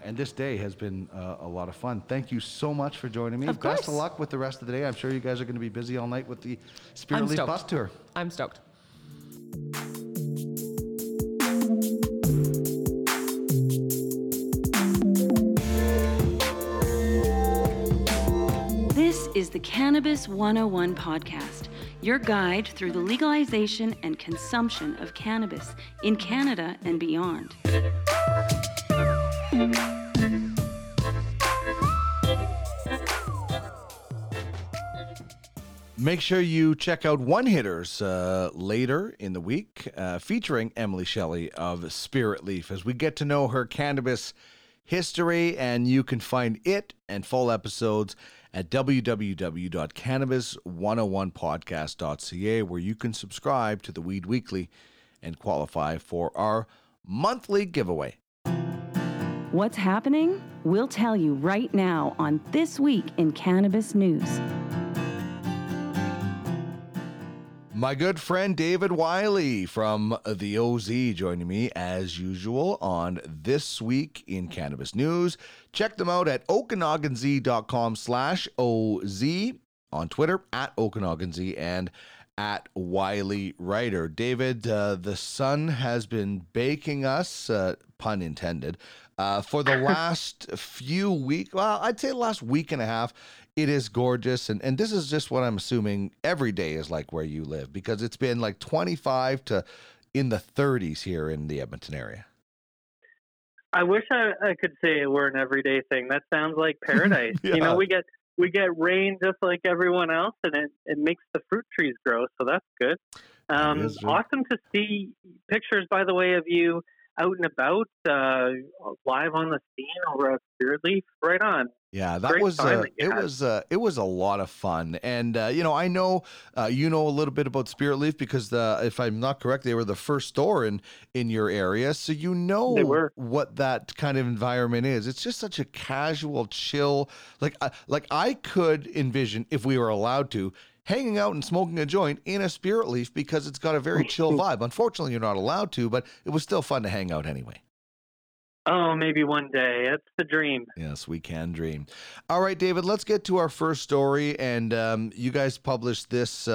and this day has been a lot of fun. Thank you so much for joining me. Of course. Best of luck with the rest of the day. I'm sure you guys are going to be busy all night with the Spiritleaf bus tour. I'm stoked. This is the Cannabis 101 podcast, your guide through the legalization and consumption of cannabis in Canada and beyond. Make sure you check out One Hitters later in the week, featuring Emily Shelley of Spiritleaf as we get to know her cannabis history, and you can find it and full episodes at www.cannabis101podcast.ca, where you can subscribe to the Weed Weekly and qualify for our monthly giveaway. What's happening? We'll tell you right now on This Week in Cannabis News. My good friend David Wylie from the OZ joining me as usual on This Week in Cannabis News. Check them out at OkanaganZ.com/OZ, on Twitter at OkanaganZ and at Wylie Writer. David, the sun has been baking us, pun intended, for the last few weeks. Well, I'd say last week and a half. It is gorgeous, and this is just what I'm assuming every day is like where you live, because it's been like 25 to in the 30s here in the Edmonton area. I wish I could say it were an everyday thing. That sounds like paradise. Yeah. You know, we get rain just like everyone else, and it makes the fruit trees grow, so that's good. Awesome to see pictures, by the way, of you out and about, live on the scene over at Spiritleaf. Right on. Yeah, that great was it was a lot of fun, and I know a little bit about Spiritleaf because if I'm not correct, they were the first store in your area, so what that kind of environment is. It's just such a casual, chill, like I could envision if we were allowed to hanging out and smoking a joint in a Spiritleaf because it's got a very chill vibe. Unfortunately, you're not allowed to, but it was still fun to hang out anyway. Oh, maybe one day. That's the dream. Yes, we can dream. All right, David, let's get to our first story. And you guys published this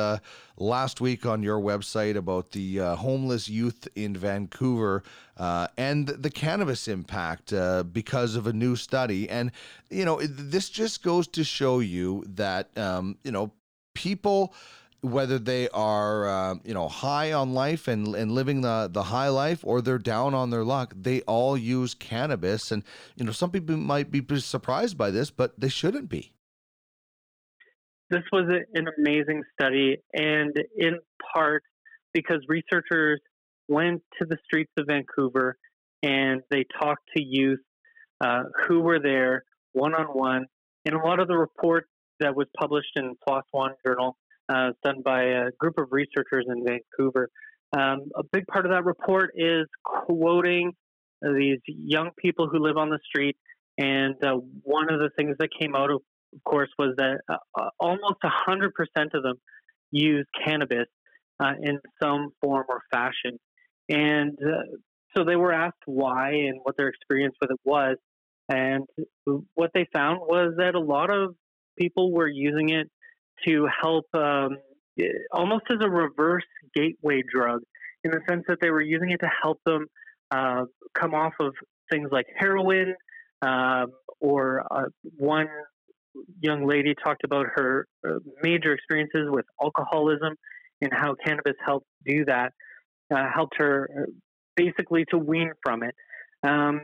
last week on your website about the homeless youth in Vancouver and the cannabis impact because of a new study. And, this just goes to show you that, people, whether they are, high on life and living the high life, or they're down on their luck, they all use cannabis. And, some people might be surprised by this, but they shouldn't be. This was an amazing study, and in part because researchers went to the streets of Vancouver and they talked to youth who were there one-on-one. And a lot of the reports that was published in PLOS One Journal, done by a group of researchers in Vancouver. A big part of that report is quoting these young people who live on the street. And one of the things that came out, of course, was that almost 100% of them use cannabis in some form or fashion. And so they were asked why and what their experience with it was. And what they found was that a lot of people were using it to help, almost as a reverse gateway drug, in the sense that they were using it to help them come off of things like heroin, or one young lady talked about her major experiences with alcoholism and how cannabis helped do that, helped her basically to wean from it. The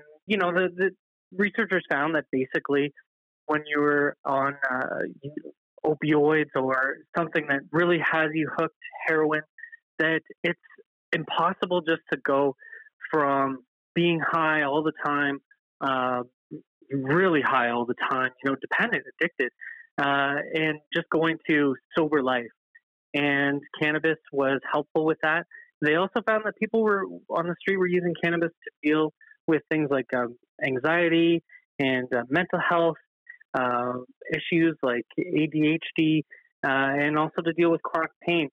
researchers found that basically when you were on opioids or something that really has you hooked, heroin, that it's impossible just to go from being high all the time, really high all the time, you know, dependent, addicted, and just going to sober life. And cannabis was helpful with that. They also found that people were on the street were using cannabis to deal with things like anxiety and mental health issues like ADHD, and also to deal with chronic pain.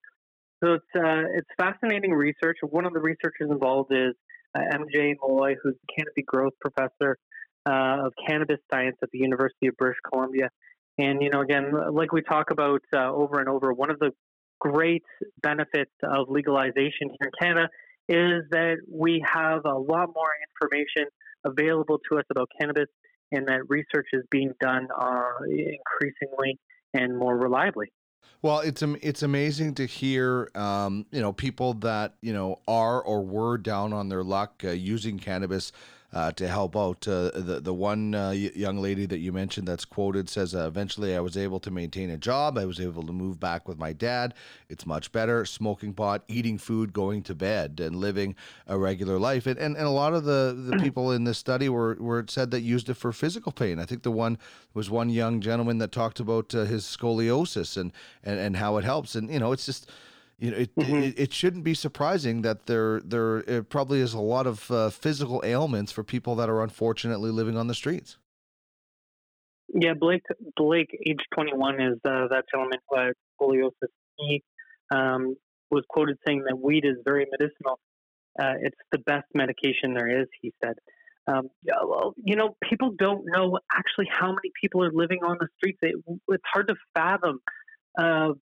So it's fascinating research. One of the researchers involved is MJ Malloy, who's the Canopy Growth Professor of Cannabis Science at the University of British Columbia. And, you know, again, like we talk about over and over, one of the great benefits of legalization here in Canada is that we have a lot more information available to us about cannabis, and that research is being done increasingly and more reliably. Well, it's amazing to hear, you know, people that, you know, are or were down on their luck using cannabis to help out. The one young lady that you mentioned that's quoted says, eventually I was able to maintain a job. I was able to move back with my dad. It's much better. Smoking pot, eating food, going to bed, and living a regular life. And a lot of the people in this study were said that used it for physical pain. I think the one was one young gentleman that talked about his scoliosis and how it helps. And, you know, it's just... You know, it shouldn't be surprising that there probably is a lot of physical ailments for people that are unfortunately living on the streets. Yeah, Blake, age 21, is that gentleman who had scoliosis. He was quoted saying that weed is very medicinal. It's the best medication there is, he said. Well, you know, people don't know actually how many people are living on the streets. It's hard to fathom.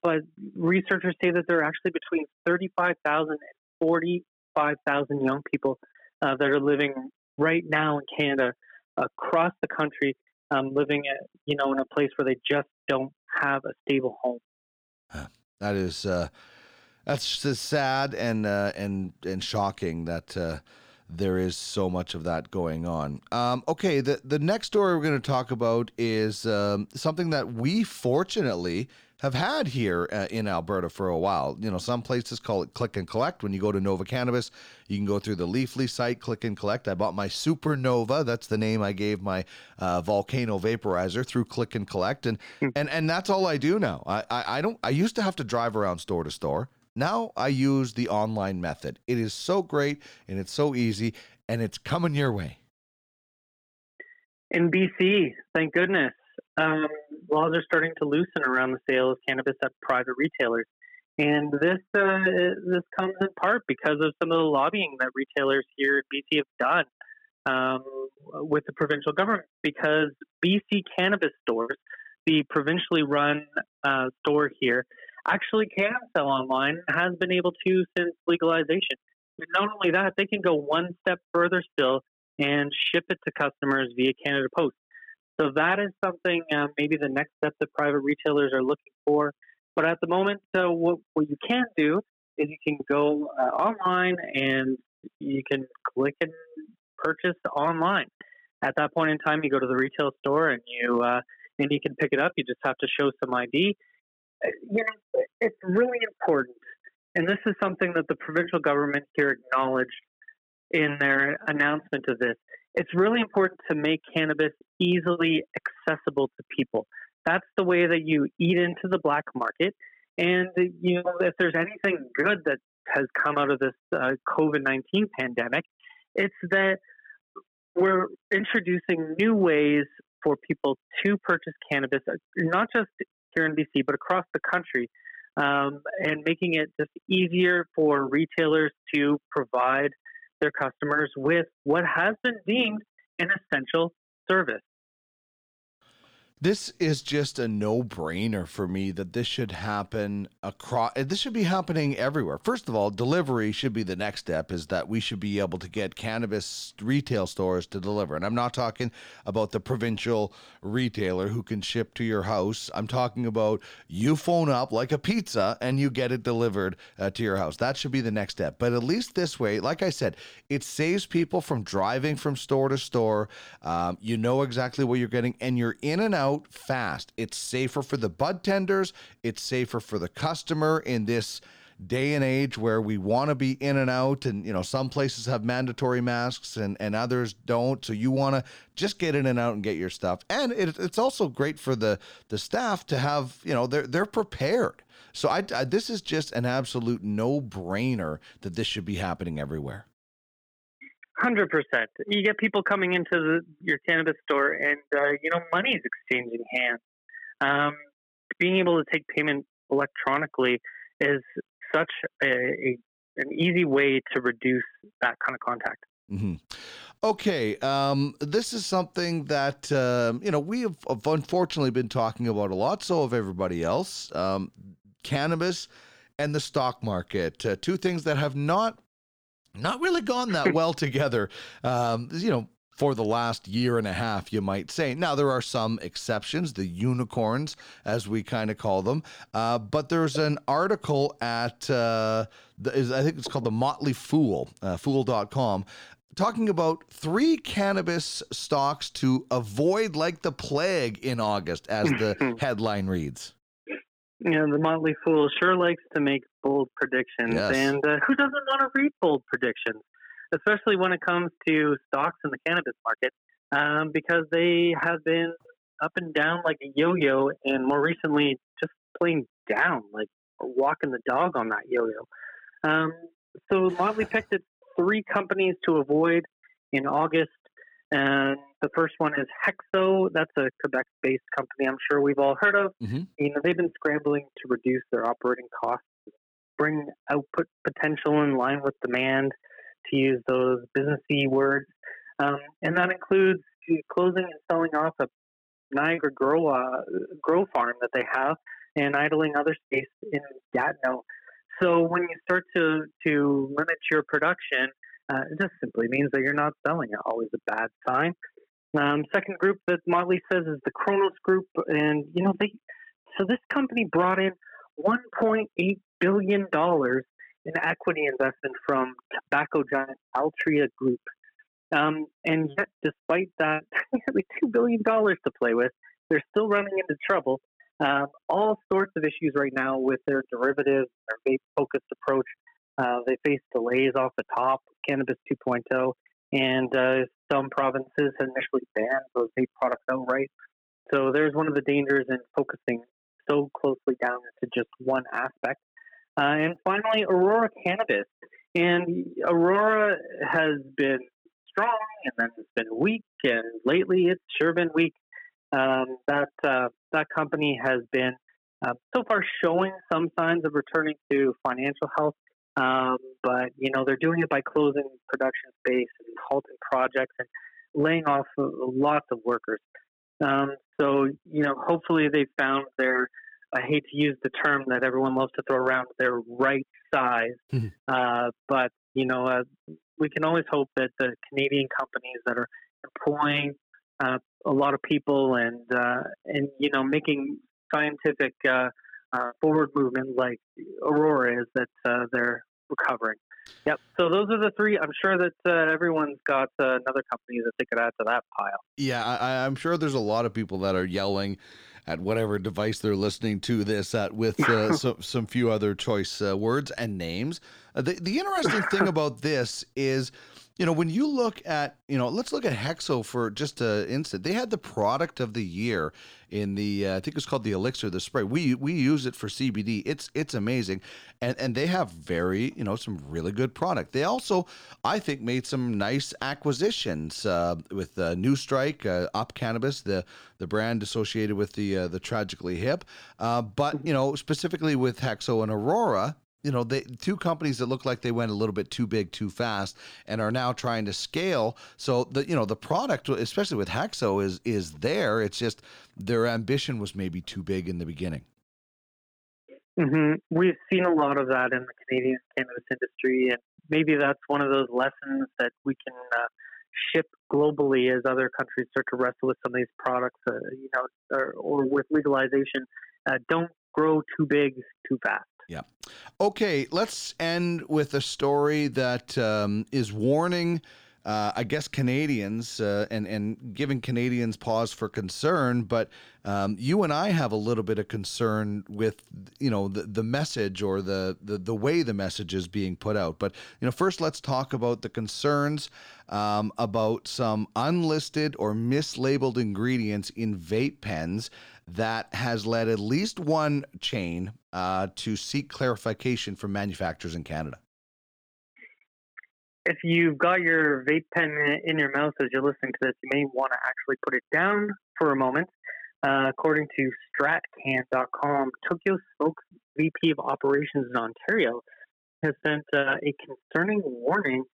But researchers say that there are actually between 35,000 and 45,000 young people that are living right now in Canada, across the country, living at, you know, in a place where they just don't have a stable home. That is that's just sad and shocking that there is so much of that going on. Okay, the next story we're going to talk about is something that we fortunately have had here in Alberta for a while. You know, some places call it click and collect. When you go to Nova Cannabis, you can go through the Leafly site, click and collect. I bought my Supernova. That's the name I gave my volcano vaporizer, through click and collect. And that's all I do now. I used to have to drive around store to store. Now I use the online method. It is so great and it's so easy and it's coming your way. In BC, thank goodness. Laws are starting to loosen around the sale of cannabis at private retailers. And this comes in part because of some of the lobbying that retailers here in BC have done with the provincial government, because BC Cannabis Stores, the provincially run store here, actually can sell online, has been able to since legalization. But not only that, they can go one step further still and ship it to customers via Canada Post. So that is something, maybe the next step that private retailers are looking for. But at the moment, what you can do is you can go online and you can click and purchase online. At that point in time, you go to the retail store and you can pick it up. You just have to show some ID. You know, it's really important. And this is something that the provincial government here acknowledged in their announcement of this. It's really important to make cannabis easily accessible to people. That's the way that you eat into the black market. And, you know, if there's anything good that has come out of this COVID-19 pandemic, it's that we're introducing new ways for people to purchase cannabis, not just here in BC, but across the country, and making it just easier for retailers to provide their customers with what has been deemed an essential service. This is just a no-brainer for me that this should happen across. This should be happening everywhere. First of all, delivery should be the next step, is that we should be able to get cannabis retail stores to deliver. And I'm not talking about the provincial retailer who can ship to your house. I'm talking about you phone up like a pizza and you get it delivered to your house. That should be the next step. But at least this way, like I said, it saves people from driving from store to store. You know exactly what you're getting and you're in and out out fast. It's safer for the bud tenders. It's safer for the customer in this day and age where we want to be in and out, and you know, some places have mandatory masks and others don't, so you want to just get in and out and get your stuff. And it's also great for the staff to have, you know, they're prepared. So I this is just an absolute no-brainer that this should be happening everywhere. 100%. You get people coming into your cannabis store and you know, money is exchanging hands. Being able to take payment electronically is such an easy way to reduce that kind of contact. Mm-hmm. Okay, this is something that, you know, we have unfortunately been talking about a lot, so have everybody else. Cannabis and the stock market, two things that have not really gone that well together, you know, for the last year and a half, you might say. Now, there are some exceptions, the unicorns, as we kind of call them. But there's an article at, I think it's called The Motley Fool, fool.com, talking about 3 cannabis stocks to avoid like the plague in August, as the headline reads. You know, The Motley Fool sure likes to make bold predictions. Yes. And who doesn't want to read bold predictions? Especially when it comes to stocks in the cannabis market, because they have been up and down like a yo-yo, and more recently just playing down, like walking the dog on that yo-yo. So Motley picked 3 companies to avoid in August. And the first one is Hexo. That's a Quebec-based company I'm sure we've all heard of. Mm-hmm. You know, they've been scrambling to reduce their operating costs, bring output potential in line with demand, to use those businessy words, and that includes closing and selling off a Niagara grow farm that they have, and idling other space in Gatineau. So when you start to limit your production, it just simply means that you're not selling. It's always a bad sign. Second group that Motley says is the Kronos Group, and you know this company brought in $1.8 billion. An equity investment from tobacco giant Altria Group. And yet, despite that, nearly $2 billion to play with, they're still running into trouble. All sorts of issues right now with their derivatives, their vape-focused approach. They face delays off the top, Cannabis 2.0, and some provinces have initially banned those vape products outright. So there's one of the dangers in focusing so closely down into just one aspect. And finally, Aurora Cannabis. And Aurora has been strong, and then it's been weak, and lately it's sure been weak. That company has been so far showing some signs of returning to financial health, but you know, they're doing it by closing production space and halting projects and laying off lots of workers. So you know, hopefully they found their, I hate to use the term that everyone loves to throw around, their right size. Mm-hmm. But, you know, we can always hope that the Canadian companies that are employing a lot of people and you know, making scientific forward movement like Aurora is, that they're recovering. Yep. So those are the 3. I'm sure that everyone's got another company that they could add to that pile. Yeah, I'm sure there's a lot of people that are yelling at whatever device they're listening to this at with some few other choice words and names. The interesting thing about this is, you know, when you look at, you know, let's look at Hexo for just an instant. They had the product of the year in the, I think it's called the Elixir, the spray. We use it for CBD. It's amazing. And they have very, you know, some really good product. They also, I think, made some nice acquisitions with New Strike, Up Cannabis, the brand associated with the Tragically Hip. But, you know, specifically with Hexo and Aurora, you know, they, 2 companies that look like they went a little bit too big, too fast, and are now trying to scale. So the, you know, the product, especially with Hexo, is there. It's just their ambition was maybe too big in the beginning. Mm-hmm. We've seen a lot of that in the Canadian cannabis industry, and maybe that's one of those lessons that we can ship globally as other countries start to wrestle with some of these products, you know, or with legalization. Don't grow too big, too fast. Yeah. Okay, let's end with a story that is warning I guess Canadians and giving Canadians pause for concern, but you and I have a little bit of concern with, you know, the message or the way the message is being put out. But, you know, first let's talk about the concerns about some unlisted or mislabeled ingredients in vape pens that has led at least one chain to seek clarification from manufacturers in Canada. If you've got your vape pen in your mouth as you're listening to this, you may want to actually put it down for a moment. According to stratcan.com, Tokyo Smoke's VP of Operations in Ontario has sent a concerning warning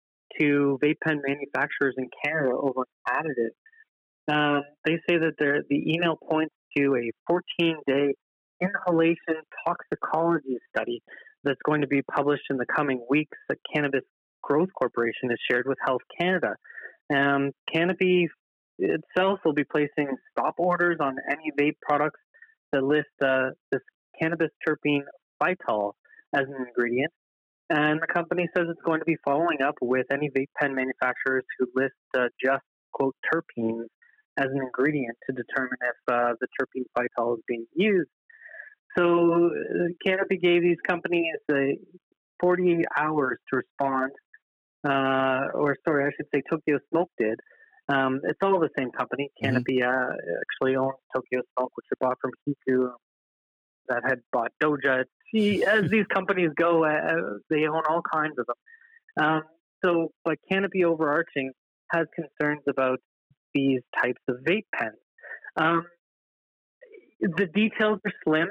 to vape pen manufacturers in Canada over additives. They say that the email points to a 14-day inhalation toxicology study that's going to be published in the coming weeks at Cannabis Growth Corporation is shared with Health Canada. Canopy itself will be placing stop orders on any vape products that list this cannabis terpene phytol as an ingredient. And the company says it's going to be following up with any vape pen manufacturers who list just, quote, terpenes as an ingredient to determine if the terpene phytol is being used. So Canopy gave these companies 48 hours to respond. Tokyo Smoke did. It's all the same company. Canopy actually owns Tokyo Smoke, which they bought from Hiku, that had bought Doja. As these companies go, they own all kinds of them. But Canopy overarching has concerns about these types of vape pens. The details are slim.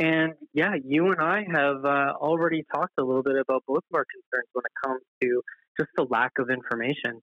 And yeah, you and I have already talked a little bit about both of our concerns when it comes to just the lack of information.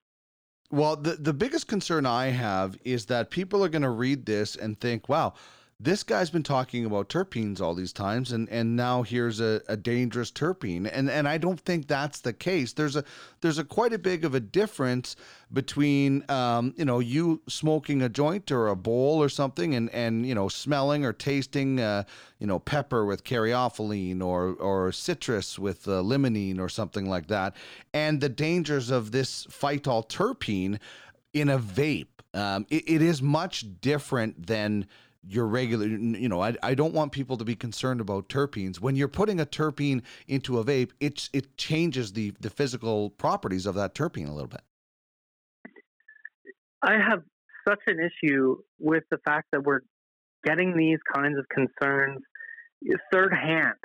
Well, the biggest concern I have is that people are going to read this and think, wow, this guy's been talking about terpenes all these times, and now here's a dangerous terpene. And I don't think that's the case. There's a quite a big of a difference between, you smoking a joint or a bowl or something and you know, smelling or tasting, pepper with caryophyllene or citrus with limonene or something like that, and the dangers of this phytol terpene in a vape. It is much different than your regular, I don't want people to be concerned about terpenes. When you're putting a terpene into a vape, it changes the physical properties of that terpene a little bit. I have such an issue with the fact that we're getting these kinds of concerns third hand.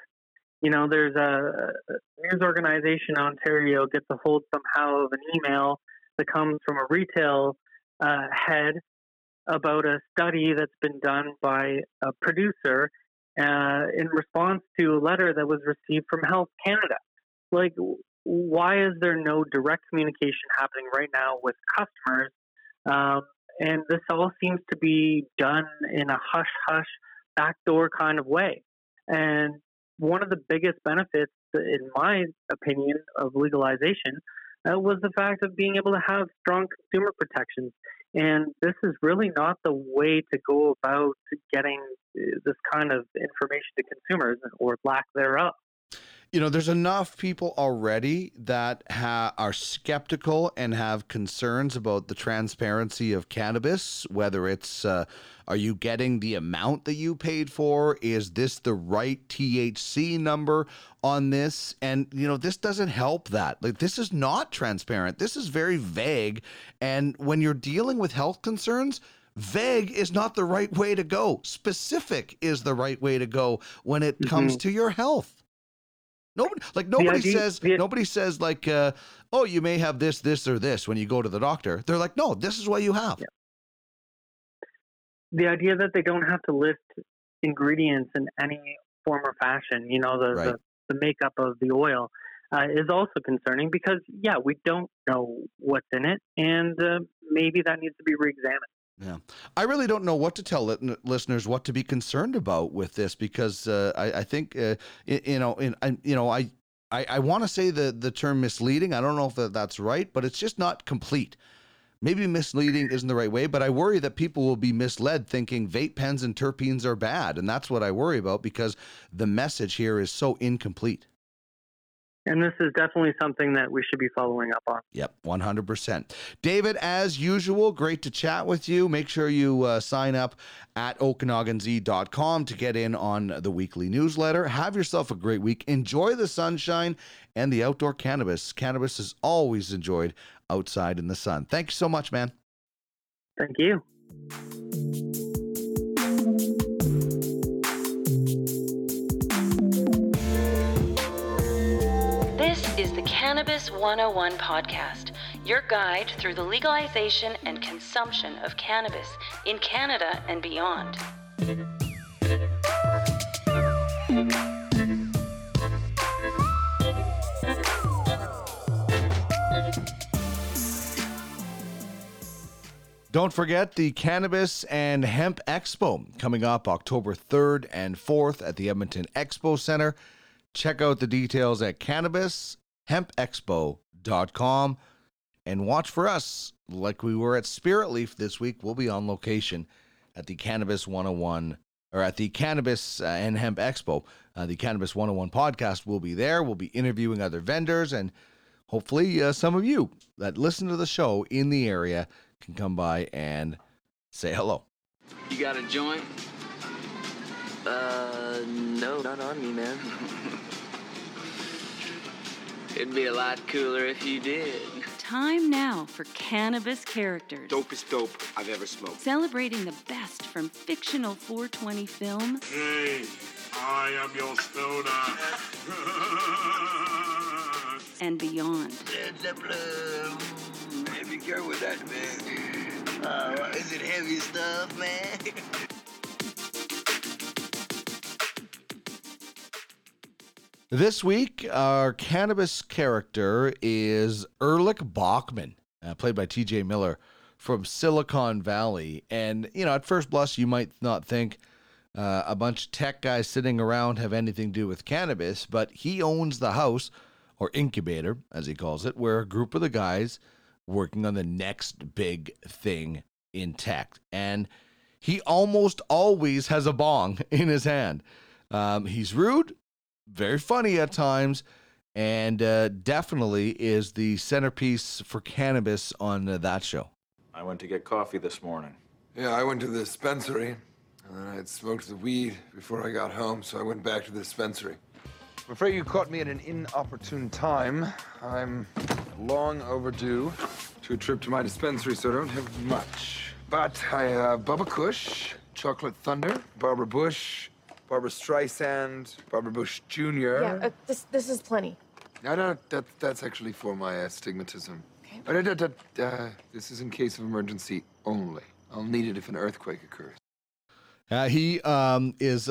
You know, there's a news organization in Ontario gets a hold somehow of an email that comes from a retail head about a study that's been done by a producer in response to a letter that was received from Health Canada. Like, why is there no direct communication happening right now with customers? And this all seems to be done in a hush-hush, backdoor kind of way. And one of the biggest benefits, in my opinion, of legalization was the fact of being able to have strong consumer protections. And this is really not the way to go about getting this kind of information to consumers, or lack thereof. You know, there's enough people already that are skeptical and have concerns about the transparency of cannabis, whether it's are you getting the amount that you paid for? Is this the right THC number on this? And, you know, this doesn't help that. Like, this is not transparent. This is very vague. And when you're dealing with health concerns, vague is not the right way to go. Specific is the right way to go when it comes to your health. Nobody says oh, you may have this, this, or this when you go to the doctor. They're like, no, this is what you have. Yeah. The idea that they don't have to list ingredients in any form or fashion, the makeup of the oil is also concerning because, yeah, we don't know what's in it, and maybe that needs to be reexamined. Yeah, I really don't know what to tell listeners what to be concerned about with this because I think I want to say the term misleading. I don't know if that's right, but it's just not complete. Maybe misleading isn't the right way, but I worry that people will be misled thinking vape pens and terpenes are bad, and that's what I worry about because the message here is so incomplete. And this is definitely something that we should be following up on. Yep, 100%. David, as usual, great to chat with you. Make sure you sign up at OkanaganZ.com to get in on the weekly newsletter. Have yourself a great week. Enjoy the sunshine and the outdoor cannabis. Cannabis is always enjoyed outside in the sun. Thank you so much, man. Thank you. This is the Cannabis 101 podcast, your guide through the legalization and consumption of cannabis in Canada and beyond. Don't forget the Cannabis and Hemp Expo coming up October 3rd and 4th at the Edmonton Expo Center. Check out the details at cannabishempexpo.com and watch for us. Like we were at Spiritleaf this week, we'll be on location at the Cannabis 101 or at the Cannabis and Hemp Expo. The Cannabis 101 podcast will be there. We'll be interviewing other vendors, and hopefully some of you that listen to the show in the area can come by and say hello. You got a joint? No, not on me, man. It'd be a lot cooler if you did. Time now for Cannabis Characters. Dopest dope I've ever smoked. Celebrating the best from fictional 420 film. Hey, I am your stoner. And beyond. That's a blow. Hey, be careful with that, man. Is it heavy stuff, man? This week, our cannabis character is Erlich Bachman, played by TJ Miller from Silicon Valley. And, you know, at first blush, you might not think a bunch of tech guys sitting around have anything to do with cannabis, but he owns the house, or incubator, as he calls it, where a group of the guys working on the next big thing in tech. And he almost always has a bong in his hand. He's rude, very funny at times, and definitely is the centerpiece for cannabis on that show. I went to get coffee this morning. Yeah, I went to the dispensary, and then I had smoked the weed before I got home, so I went back to the dispensary. I'm afraid you caught me at an inopportune time. I'm long overdue to a trip to my dispensary, so I don't have much. But I have Bubba Kush, Chocolate Thunder, Barbara Bush, Barbara Streisand, Barbara Bush Jr. Yeah, this is plenty. No, that's actually for my astigmatism. Okay. This is in case of emergency only. I'll need it if an earthquake occurs. He was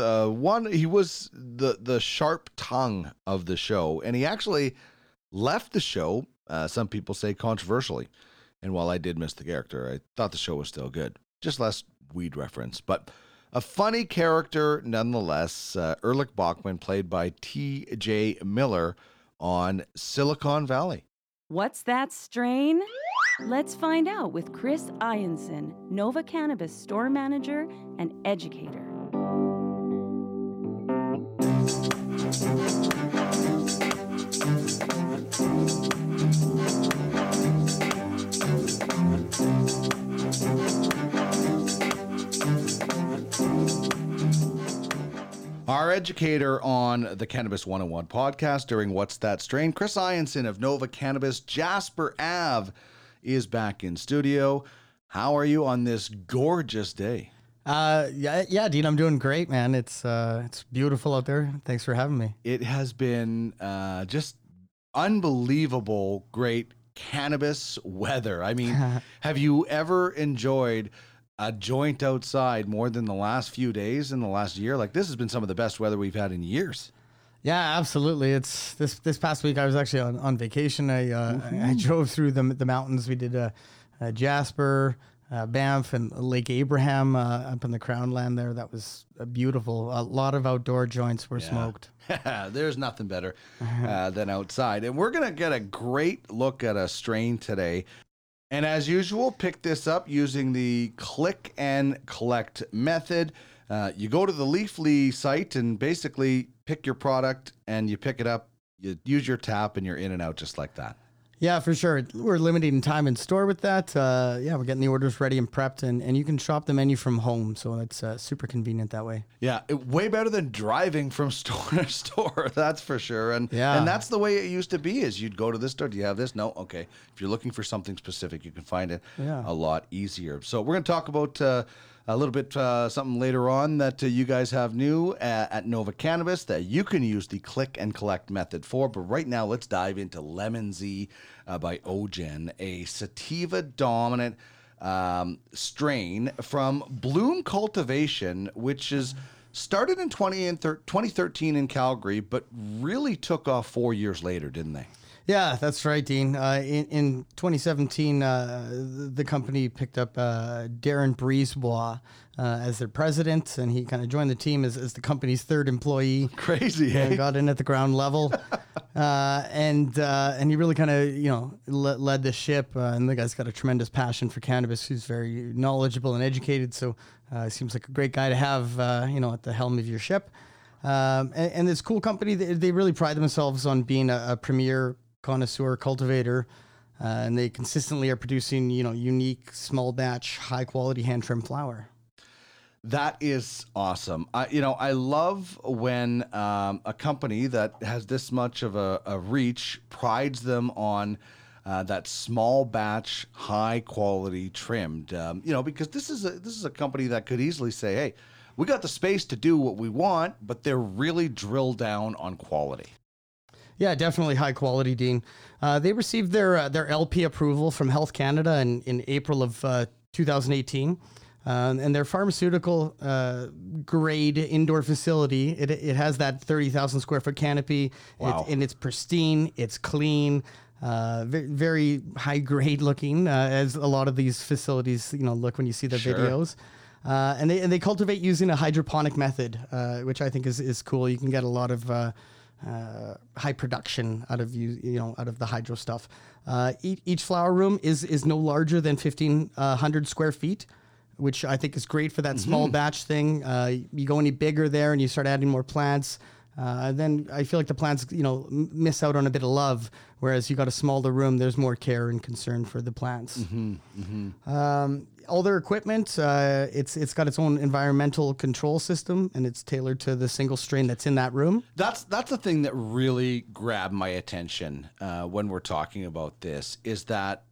the sharp tongue of the show, and he actually left the show, some people say controversially. And while I did miss the character, I thought the show was still good. Just less weed reference, but a funny character, nonetheless. Erlich Bachman, played by T.J. Miller on Silicon Valley. What's that strain? Let's find out with Chris Ianson, Nova Cannabis store manager and educator. Our educator on the Cannabis 101 podcast during What's That Strain, Chris Ianson of Nova Cannabis, Jasper Ave, is back in studio. How are you on this gorgeous day? Yeah, Dean, I'm doing great, man. It's beautiful out there. Thanks for having me. It has been just unbelievable, great cannabis weather. I mean, have you ever enjoyed a joint outside more than the last few days in the last year? Like, this has been some of the best weather we've had in years. Yeah, absolutely. It's this past week I was actually on vacation. I drove through the mountains. We did Jasper, Banff, and Lake Abraham up in the Crown land there. That was beautiful. A lot of outdoor joints were smoked. There's nothing better than outside. And we're going to get a great look at a strain today. And as usual, pick this up using the click and collect method. You go to the Leafly site and basically pick your product and you pick it up you use your tap and you're in and out just like that. Yeah, for sure. We're limiting time in store with that. Yeah, we're getting the orders ready and prepped, and you can shop the menu from home. So that's super convenient that way. Yeah, way better than driving from store to store, that's for sure. And yeah. And that's the way it used to be, is you'd go to this store. Do you have this? No? Okay. If you're looking for something specific, you can find it a lot easier. So we're going to talk about... a little bit something later on that you guys have new at Nova Cannabis that you can use the click and collect method for. But right now, let's dive into Lemon Z by Ogen, a sativa-dominant strain from Bloom Cultivation, which is started in 2013 in Calgary, but really took off 4 years later, didn't they? Yeah, that's right, Dean. In 2017, the company picked up Darren Brisebois as their president, and he kind of joined the team as the company's third employee. Crazy, and got in at the ground level. And he really kind of, led the ship. And the guy's got a tremendous passion for cannabis. He's very knowledgeable and educated, so he seems like a great guy to have, at the helm of your ship. And this cool company, they really pride themselves on being a premier connoisseur cultivator, and they consistently are producing, unique, small batch, high quality hand trimmed flower. That is awesome. I love when a company that has this much of a reach prides them on that small batch, high quality trimmed. Because this is a company that could easily say, hey, we got the space to do what we want, but they're really drilled down on quality. Yeah, definitely high quality, Dean. They received their LP approval from Health Canada in April of 2018, and their pharmaceutical grade indoor facility, it has that 30,000 square foot canopy. Wow. And it's pristine, it's clean, very high grade looking, as a lot of these facilities look when you see the videos. And they cultivate using a hydroponic method, which I think is cool. You can get a lot of high production out of out of the hydro stuff. Each flower room is no larger than 1,500 square feet, which I think is great for that small batch thing. You go any bigger there, and you start adding more plants. Then I feel like the plants miss out on a bit of love. Whereas you got a smaller room, there's more care and concern for the plants. All their equipment, it's got its own environmental control system, and it's tailored to the single strain that's in that room. That's the thing that really grabbed my attention when we're talking about this, is that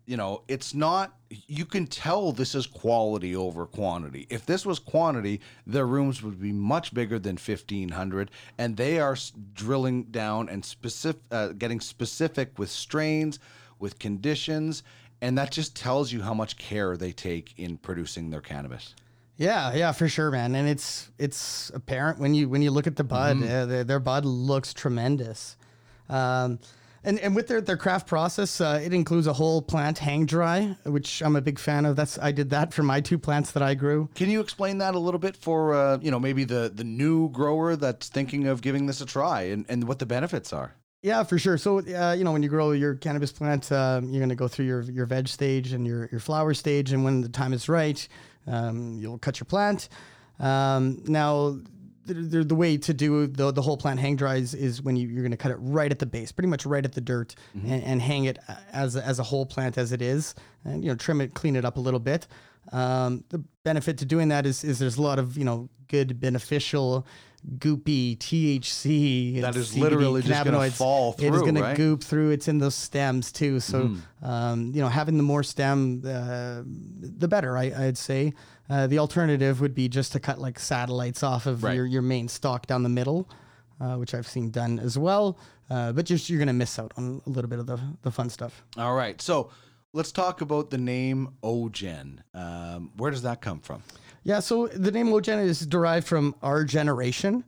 it's not, you can tell this is quality over quantity. If this was quantity, their rooms would be much bigger than 1,500, and they are drilling down and getting specific with strains, with conditions. And that just tells you how much care they take in producing their cannabis. Yeah, for sure, man. And it's apparent when you look at the bud. Their bud looks tremendous. And with their craft process, it includes a whole plant hang dry, which I'm a big fan of. I did that for my two plants that I grew. Can you explain that a little bit for maybe the new grower that's thinking of giving this a try and what the benefits are? Yeah, for sure. So, when you grow your cannabis plant, you're going to go through your veg stage and your flower stage. And when the time is right, you'll cut your plant. Now, the way to do the whole plant hang dry is when you're going to cut it right at the base, pretty much right at the dirt, and hang it as a whole plant as it is, and, trim it, clean it up a little bit. The benefit to doing that is there's a lot of, good beneficial goopy THC that is CBD, literally just going to fall through. It is going to goop through. It's in those stems too. So, having the more stem, the better, I'd say. The alternative would be just to cut like satellites off of your main stalk down the middle, which I've seen done as well. But you're going to miss out on a little bit of the fun stuff. All right. So let's talk about the name Ogen. Where does that come from? Yeah, so the name Ogen is derived from Our Generation,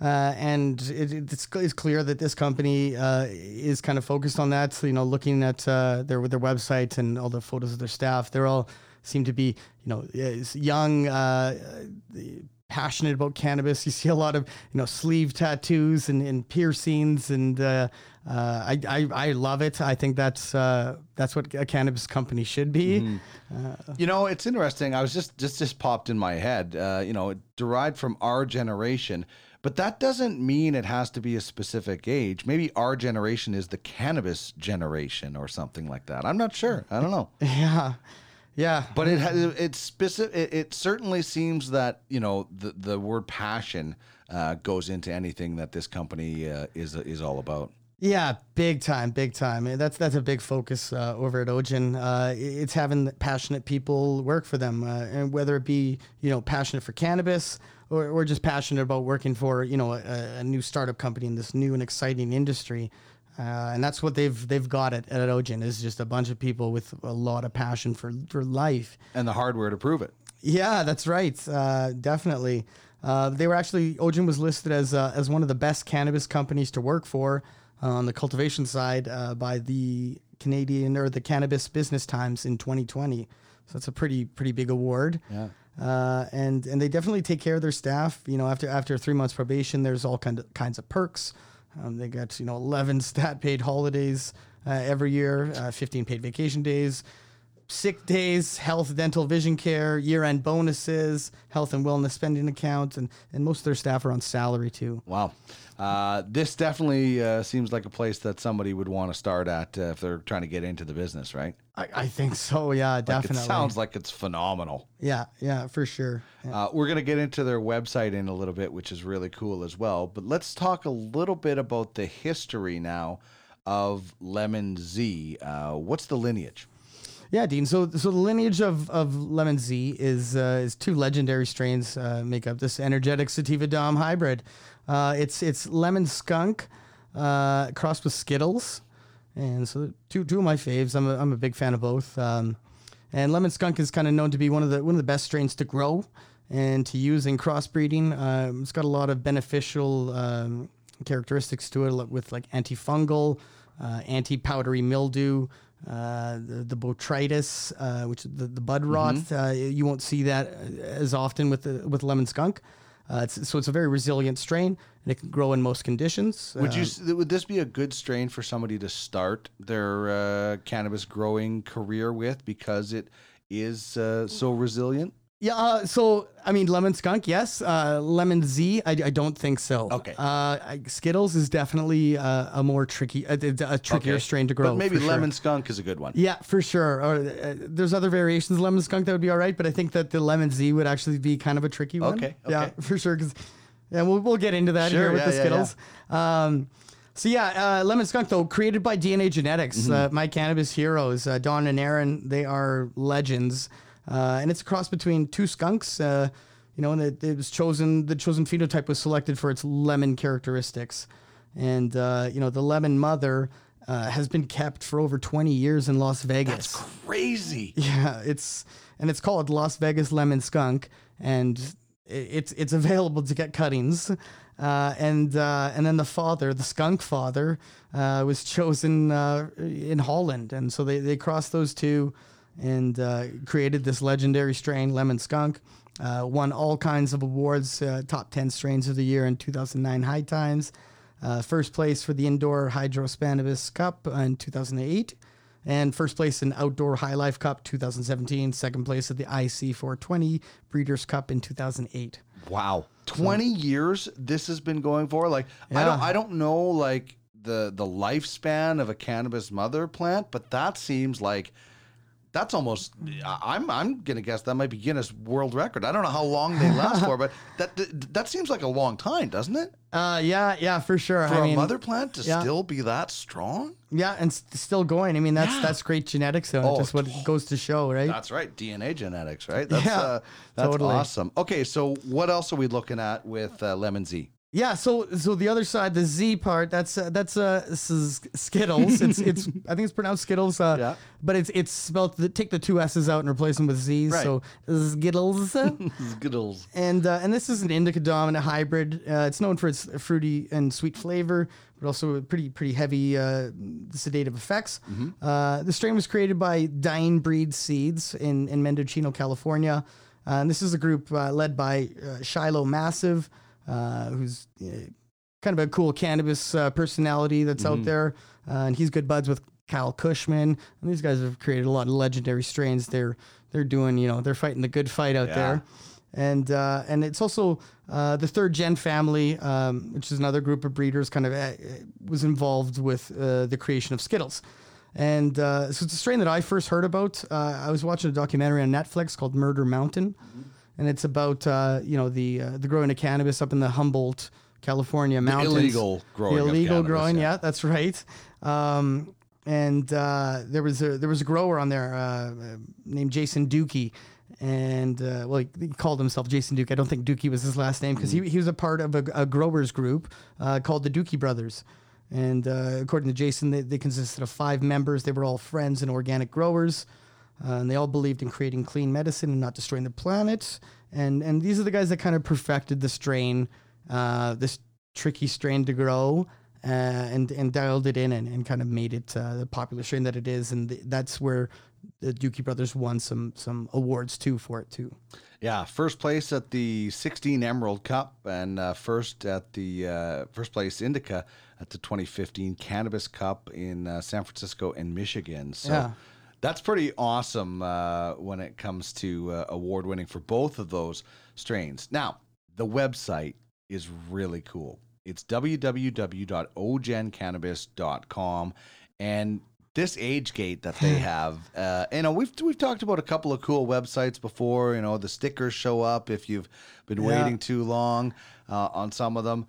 and it's clear that this company is kind of focused on that. So, looking at their website and all the photos of their staff, they all seem to be, young, passionate about cannabis. You see a lot of, sleeve tattoos and piercings, and I love it. I think that's what a cannabis company should be. It's interesting. I was just popped in my head. Derived from Our Generation, But that doesn't mean it has to be a specific age. Maybe our generation is the cannabis generation or something like that. I'm not sure. I don't know. Yeah. Yeah. But it's specific. It certainly seems that, you know, the word passion goes into anything that this company is all about. Yeah, big time, big time. And that's a big focus over at Ogen. It's having passionate people work for them, and whether it be, you know, passionate for cannabis or just passionate about working for, you know, a new startup company in this new and exciting industry. And that's what they've got at Ogen, is just a bunch of people with a lot of passion for life. And the hardware to prove it. Yeah, that's right. Definitely. They were actually, Ogen was listed as one of the best cannabis companies to work for on the cultivation side by the Canadian or the Cannabis Business Times in 2020. So that's a pretty big award. Yeah. And they definitely take care of their staff. You know, after 3 months probation, there's all kinds of perks. They got, you know, 11 stat paid holidays every year, 15 paid vacation days, sick days, health, dental, vision care, year-end bonuses, health and wellness spending accounts, and most of their staff are on salary too. Wow. This definitely seems like a place that somebody would want to start at if they're trying to get into the business, right? I think so, yeah, definitely. Like, it sounds like it's phenomenal. Yeah, for sure. Yeah. We're going to get into their website in a little bit, which is really cool as well. But let's talk a little bit about the history now of Lemon Z. What's the lineage? Yeah, Dean. So the lineage of Lemon Z is two legendary strains make up this energetic sativa dom hybrid. It's Lemon Skunk crossed with Skittles, and so two of my faves. I'm a big fan of both. And Lemon Skunk is kind of known to be one of the best strains to grow and to use in crossbreeding. It's got a lot of beneficial characteristics to it, with like antifungal, anti-powdery mildew. The botrytis, which the bud rot, you won't see that as often with Lemon Skunk. It's a very resilient strain, and it can grow in most conditions. Would this be a good strain for somebody to start their cannabis growing career with, because it is so resilient? Yeah, so, I mean, Lemon Skunk, yes. Lemon Z, I don't think so. Okay. Skittles is definitely a more tricky, a trickier strain to grow. But maybe Lemon Skunk is a good one. Yeah, for sure. Or, there's other variations of Lemon Skunk that would be all right, but I think that the Lemon Z would actually be kind of a tricky one. Okay. Yeah, for sure. Because, yeah, we'll get into that here with the Skittles. Yeah. Lemon Skunk, though, created by DNA Genetics, my cannabis heroes, Don and Aaron, they are legends. And it's a cross between two skunks, and it was the chosen phenotype was selected for its lemon characteristics. And, the lemon mother has been kept for over 20 years in Las Vegas. That's crazy. Yeah, it's called Las Vegas Lemon Skunk, and it's available to get cuttings. And then the father, the skunk father, was chosen in Holland. And so they crossed those two and created this legendary strain, Lemon Skunk. Won all kinds of awards, top 10 strains of the year in 2009 High Times. First place for the Indoor Hydrospannabis Cup in 2008. And first place in Outdoor High Life Cup 2017. Second place at the IC420 Breeders' Cup in 2008. Wow. 20 years this has been going for? Like, yeah. I don't know, like, the lifespan of a cannabis mother plant, but that seems like... That's almost, I'm going to guess that might be Guinness World Record. I don't know how long they last for, but that seems like a long time, doesn't it? Yeah, for sure. For a mother plant to still be that strong? Yeah, and still going. I mean, that's great genetics, though. Just what it goes to show, right? That's right. DNA genetics, right? That's totally awesome. Okay, so what else are we looking at with Lemon Z? Yeah, so the other side, the Z part, this is Skittles. It's I think it's pronounced Skittles, but it's spelled. Take the two S's out and replace them with Z's. Right. So Skittles. Skittles. And this is an indica dominant hybrid. It's known for its fruity and sweet flavor, but also pretty heavy sedative effects. Mm-hmm. The strain was created by Dine Breed Seeds in Mendocino, California, and this is a group led by Shiloh Massive. Who's kind of a cool cannabis personality that's out there. And he's good buds with Kyle Cushman. And these guys have created a lot of legendary strains. They're doing, they're fighting the good fight out there. And it's also the third gen family, which is another group of breeders, kind of was involved with the creation of Skittles. And so it's a strain that I first heard about. I was watching a documentary on Netflix called Murder Mountain. Mm-hmm. And it's about, the growing of cannabis up in the Humboldt, California mountains. The illegal growing, yeah, that's right. There was a grower on there named Jason Dookie. And, he called himself Jason Duke. I don't think Dookie was his last name because he was a part of a growers group called the Dookie Brothers. And according to Jason, they consisted of 5 members. They were all friends and organic growers. And they all believed in creating clean medicine and not destroying the planet. And these are the guys that kind of perfected the strain, this tricky strain to grow, and dialed it in and kind of made it the popular strain that it is. And that's where the Dookie Brothers won some awards for it. Yeah, first place at the 2016 Emerald Cup and first place Indica at the 2015 Cannabis Cup in San Francisco and Michigan. So. Yeah. That's pretty awesome when it comes to award winning for both of those strains. Now, the website is really cool. It's www.ogencannabis.com, and this age gate that they have, we've talked about a couple of cool websites before. You know, the stickers show up if you've been waiting too long on some of them.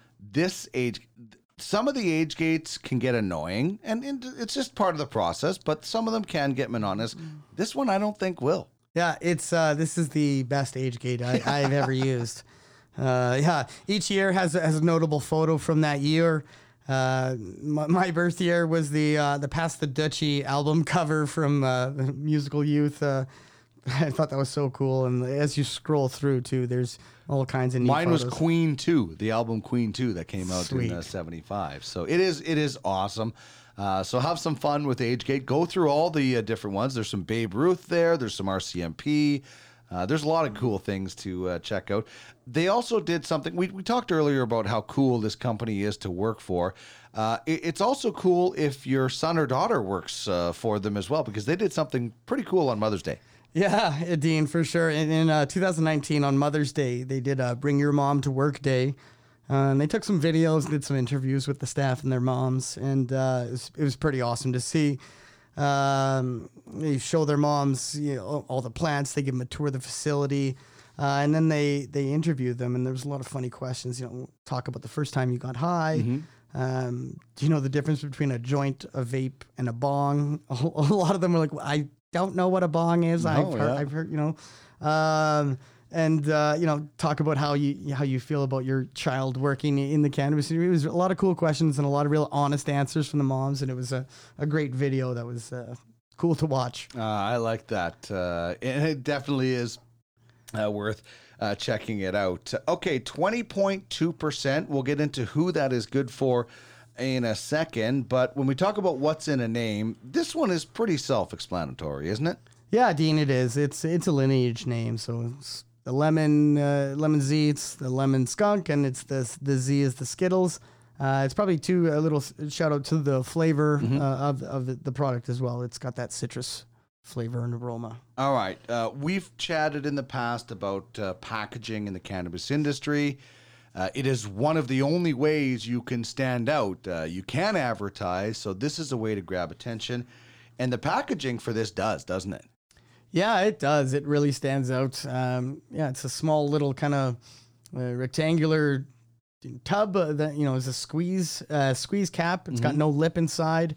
Some of the age gates can get annoying, and it's just part of the process, but some of them can get monotonous. This one I don't think will. Yeah, it's this is the best age gate I've ever used. Each year has a notable photo from that year. My birth year was the Pass the Dutchie album cover from Musical Youth. I thought that was so cool. And as you scroll through, too, there's all kinds of neat photos. Mine was Queen 2, the album Queen 2 that came out in 1975. So it is awesome. So have some fun with AgeGate. Go through all the different ones. There's some Babe Ruth there. There's some RCMP. There's a lot of cool things to check out. They also did something. We talked earlier about how cool this company is to work for. It's also cool if your son or daughter works for them as well, because they did something pretty cool on Mother's Day. Yeah, Dean, for sure. In 2019, on Mother's Day, they did a Bring Your Mom to Work Day. And they took some videos, did some interviews with the staff and their moms. And it was pretty awesome to see. They show their moms all the plants. They give them a tour of the facility. And then they interview them. And there was a lot of funny questions. Talk about the first time you got high. Mm-hmm. Do you know the difference between a joint, a vape, and a bong? A lot of them were like, I don't know what a bong is. No, I've heard, talk about how you feel about your child working in the cannabis industry. It was a lot of cool questions and a lot of real honest answers from the moms. And it was a great video that was cool to watch. I like that. And it definitely is worth checking it out. Okay. 20.2%. We'll get into who that is good for in a second, but when we talk about what's in a name, this one is pretty self-explanatory, isn't it? Yeah, Dean, it is. It's a lineage name, so it's the Lemon Z, it's the Lemon Skunk, and it's the Z is the Skittles. It's probably a little shout out to the flavor of the product as well. It's got that citrus flavor and aroma. All right, we've chatted in the past about packaging in the cannabis industry. It is one of the only ways you can stand out. You can advertise, so this is a way to grab attention. And the packaging for this doesn't it? Yeah, it does. It really stands out. It's a small little kind of rectangular tub that is a squeeze cap. It's got no lip inside.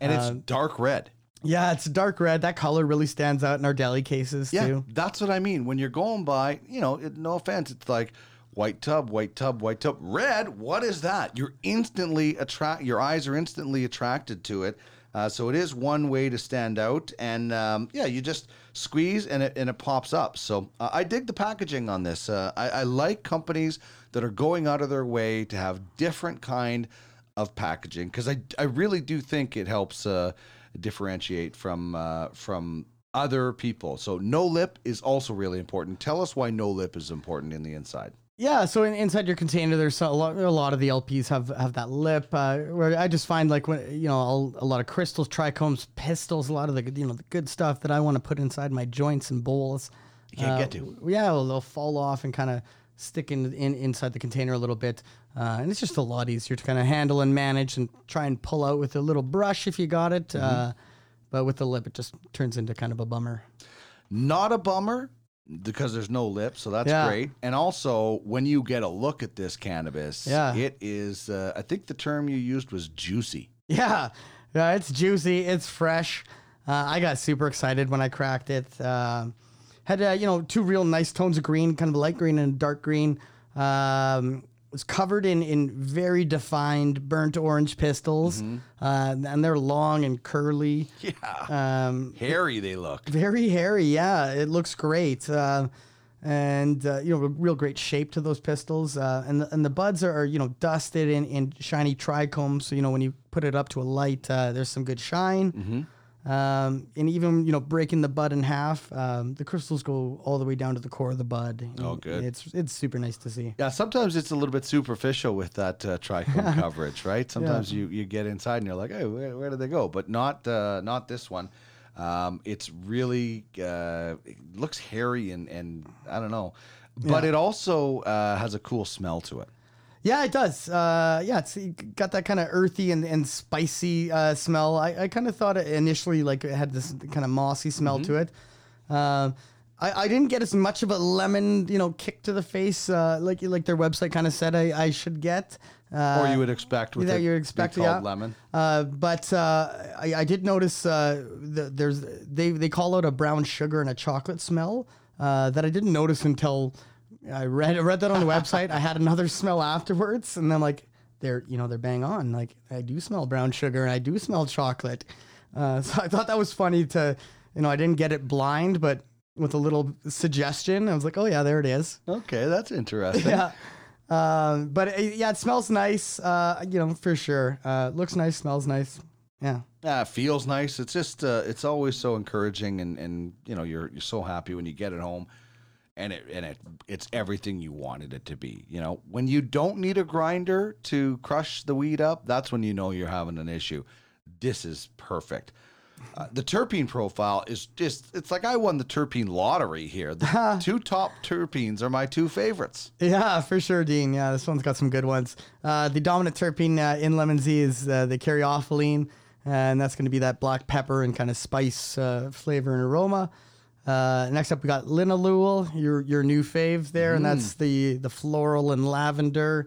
And it's dark red. Yeah, it's dark red. That color really stands out in our deli cases, too. Yeah, that's what I mean. When you're going by, no offense, it's like, White tub, red. What is that? Your eyes are instantly attracted to it. So it is one way to stand out, and you just squeeze and it pops up. So I dig the packaging on this. I like companies that are going out of their way to have different kind of packaging, because I really do think it helps differentiate from other people. So no lip is also really important. Tell us why no lip is important in the inside. Yeah, so inside your container, there's a lot of the LPs have that lip. Where I just find like when a lot of crystals, trichomes, pistils, a lot of the good stuff that I want to put inside my joints and bowls. You can't get to. Yeah, they'll fall off and kind of stick inside the container a little bit. And it's just a lot easier to kind of handle and manage and try and pull out with a little brush if you got it. Mm-hmm. But with the lip, it just turns into kind of a bummer. Not a bummer because there's no lip, so that's great. And also, when you get a look at this cannabis, it is, I think the term you used was juicy. Yeah, it's juicy. It's fresh. I got super excited when I cracked it. Had, two real nice tones of green, kind of a light green and a dark green. Was covered in very defined burnt orange pistils, and they're long and curly. Yeah, hairy they look. Very hairy, yeah. It looks great, and real great shape to those pistils. And the buds are dusted in shiny trichomes. So when you put it up to a light, there's some good shine. Mm-hmm. And even breaking the bud in half, the crystals go all the way down to the core of the bud. Oh, good! It's super nice to see. Yeah, sometimes it's a little bit superficial with that trichome coverage, right? Sometimes you get inside and you're like, hey, where did they go? But not this one. It's really it looks hairy and I don't know, but it also has a cool smell to it. Yeah, it does. It's got that kind of earthy and spicy smell. I kind of thought it initially like it had this kind of mossy smell to it. I didn't get as much of a lemon, kick to the face like their website kind of said I should get. Or you would expect with called lemon. But I did notice they call out a brown sugar and a chocolate smell that I didn't notice until I read that on the website. I had another smell afterwards, and then they're bang on. Like I do smell brown sugar and I do smell chocolate. So I thought that was funny to, I didn't get it blind, but with a little suggestion, I was like, oh yeah, there it is. Okay, that's interesting. Yeah, but it smells nice. For sure. Looks nice, smells nice. Yeah. Yeah, it feels nice. It's just it's always so encouraging, and you're so happy when you get it home. And it's everything you wanted it to be. When you don't need a grinder to crush the weed up, that's when you know you're having an issue. This is perfect. The terpene profile is just—it's like I won the terpene lottery here. The two top terpenes are my two favorites. Yeah, for sure, Dean. Yeah, this one's got some good ones. The dominant terpene in Lemon Z is the caryophyllene, and that's going to be that black pepper and kind of spice flavor and aroma. Next up, we got linalool, your new fave there, and that's the floral and lavender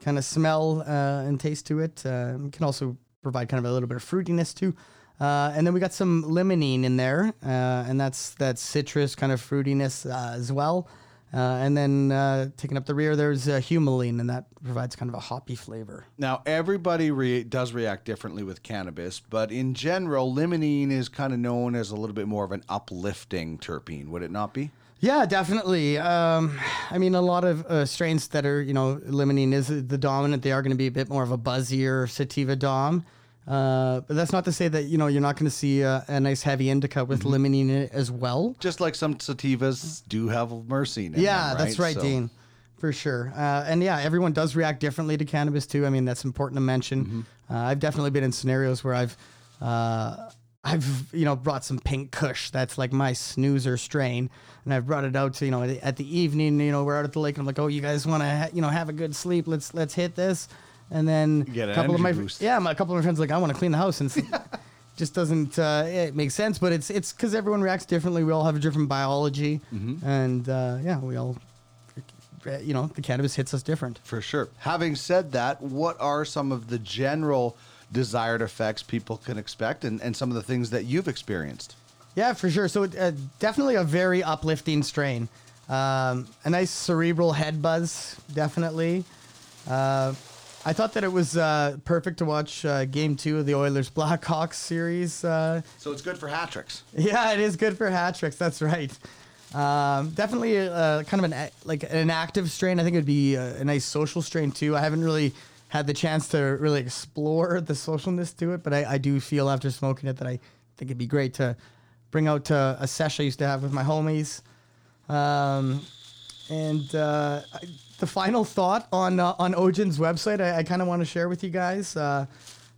kind of smell and taste to it. Can also provide kind of a little bit of fruitiness too. And then we got some limonene in there, and that's that citrus kind of fruitiness as well. And then taking up the rear, there's humulene, and that provides kind of a hoppy flavor. Now, everybody does react differently with cannabis, but in general, limonene is kind of known as a little bit more of an uplifting terpene, would it not be? Yeah, definitely. A lot of strains that are, limonene is the dominant. They are going to be a bit more of a buzzier sativa dom. But that's not to say that, you're not going to see a nice heavy indica with limonene as well. Just like some sativas do have myrcene in them, right? That's right, so. Dean, for sure. And everyone does react differently to cannabis too. That's important to mention. I've definitely been in scenarios where I've brought some pink kush. That's like my snoozer strain. And I've brought it out to, at the evening, we're out at the lake. And I'm like, oh, you guys want to, have a good sleep. Let's hit this. And then a couple of my friends are like, I want to clean the house, and it just doesn't it makes sense. But it's because everyone reacts differently. We all have a different biology, and we all the cannabis hits us different for sure. Having said that, what are some of the general desired effects people can expect, and some of the things that you've experienced? Yeah, for sure. So definitely a very uplifting strain, a nice cerebral head buzz, definitely. I thought that it was perfect to watch Game 2 of the Oilers Blackhawks series. So it's good for hat tricks. Yeah, it is good for hat tricks. That's right. Definitely kind of an active strain. I think it would be a nice social strain too. I haven't really had the chance to really explore the socialness to it, but I do feel after smoking it that I think it'd be great to bring out to a sesh I used to have with my homies. The final thought on Ogen's website, I kind of want to share with you guys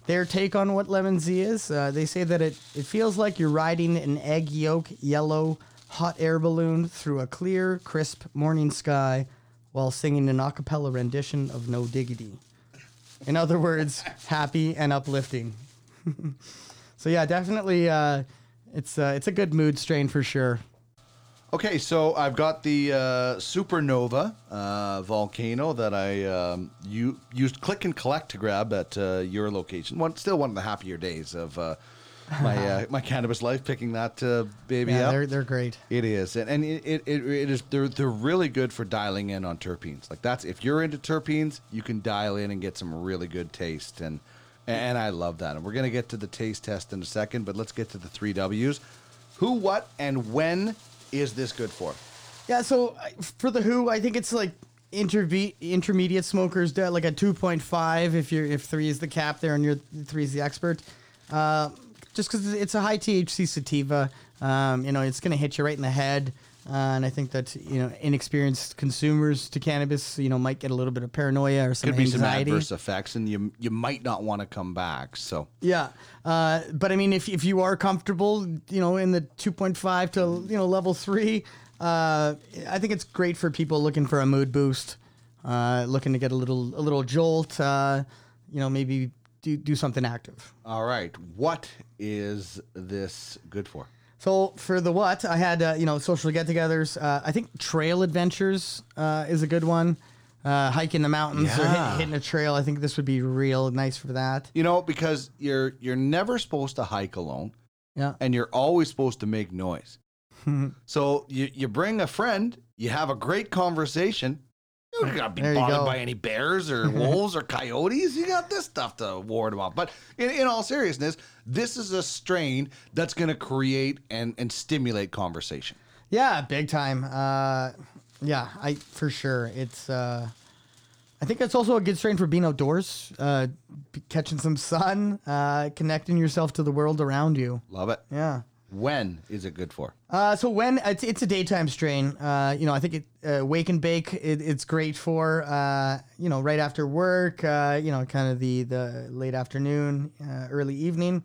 their take on what Lemon Z is. They say that it feels like you're riding an egg yolk yellow hot air balloon through a clear, crisp morning sky while singing an a cappella rendition of No Diggity. In other words, happy and uplifting. So yeah, definitely it's a good mood strain for sure. Okay, so I've got the Supernova Volcano that I used Click and Collect to grab at your location. Still one of the happier days of my cannabis life, picking that baby up. Yeah, they're great. It is, and it is. They're really good for dialing in on terpenes. Like if you're into terpenes, you can dial in and get some really good taste, and I love that. And we're gonna get to the taste test in a second, but let's get to the 3 W's. Who, what, and when is this good for? Yeah, so for the who, I think it's like intermediate smokers, like a 2.5. If 3 is the cap there and your 3 is the expert, just because it's a high THC sativa, it's going to hit you right in the head, and I think that inexperienced consumers to cannabis, might get a little bit of paranoia or some anxiety. Could be some adverse effects, and you might not want to come back. So yeah, but I mean, if you are comfortable, in the 2.5 to level 3, I think it's great for people looking for a mood boost, looking to get a little jolt, maybe. Do something active. All right. What is this good for? So for the what, I had, social get-togethers. I think trail adventures is a good one. Hiking the mountains or hitting a trail. I think this would be real nice for that. Because you're never supposed to hike alone. Yeah. And you're always supposed to make noise. So you bring a friend, you have a great conversation. You don't got to be bothered by any bears or wolves or coyotes. You got this stuff to ward them off. But in all seriousness, this is a strain that's going to create and stimulate conversation. Yeah, big time. I for sure. It's. I think it's also a good strain for being outdoors, catching some sun, connecting yourself to the world around you. Love it. Yeah. When is it good for? So when it's a daytime strain, I think wake and bake. It's great for right after work. Kind of the late afternoon, early evening.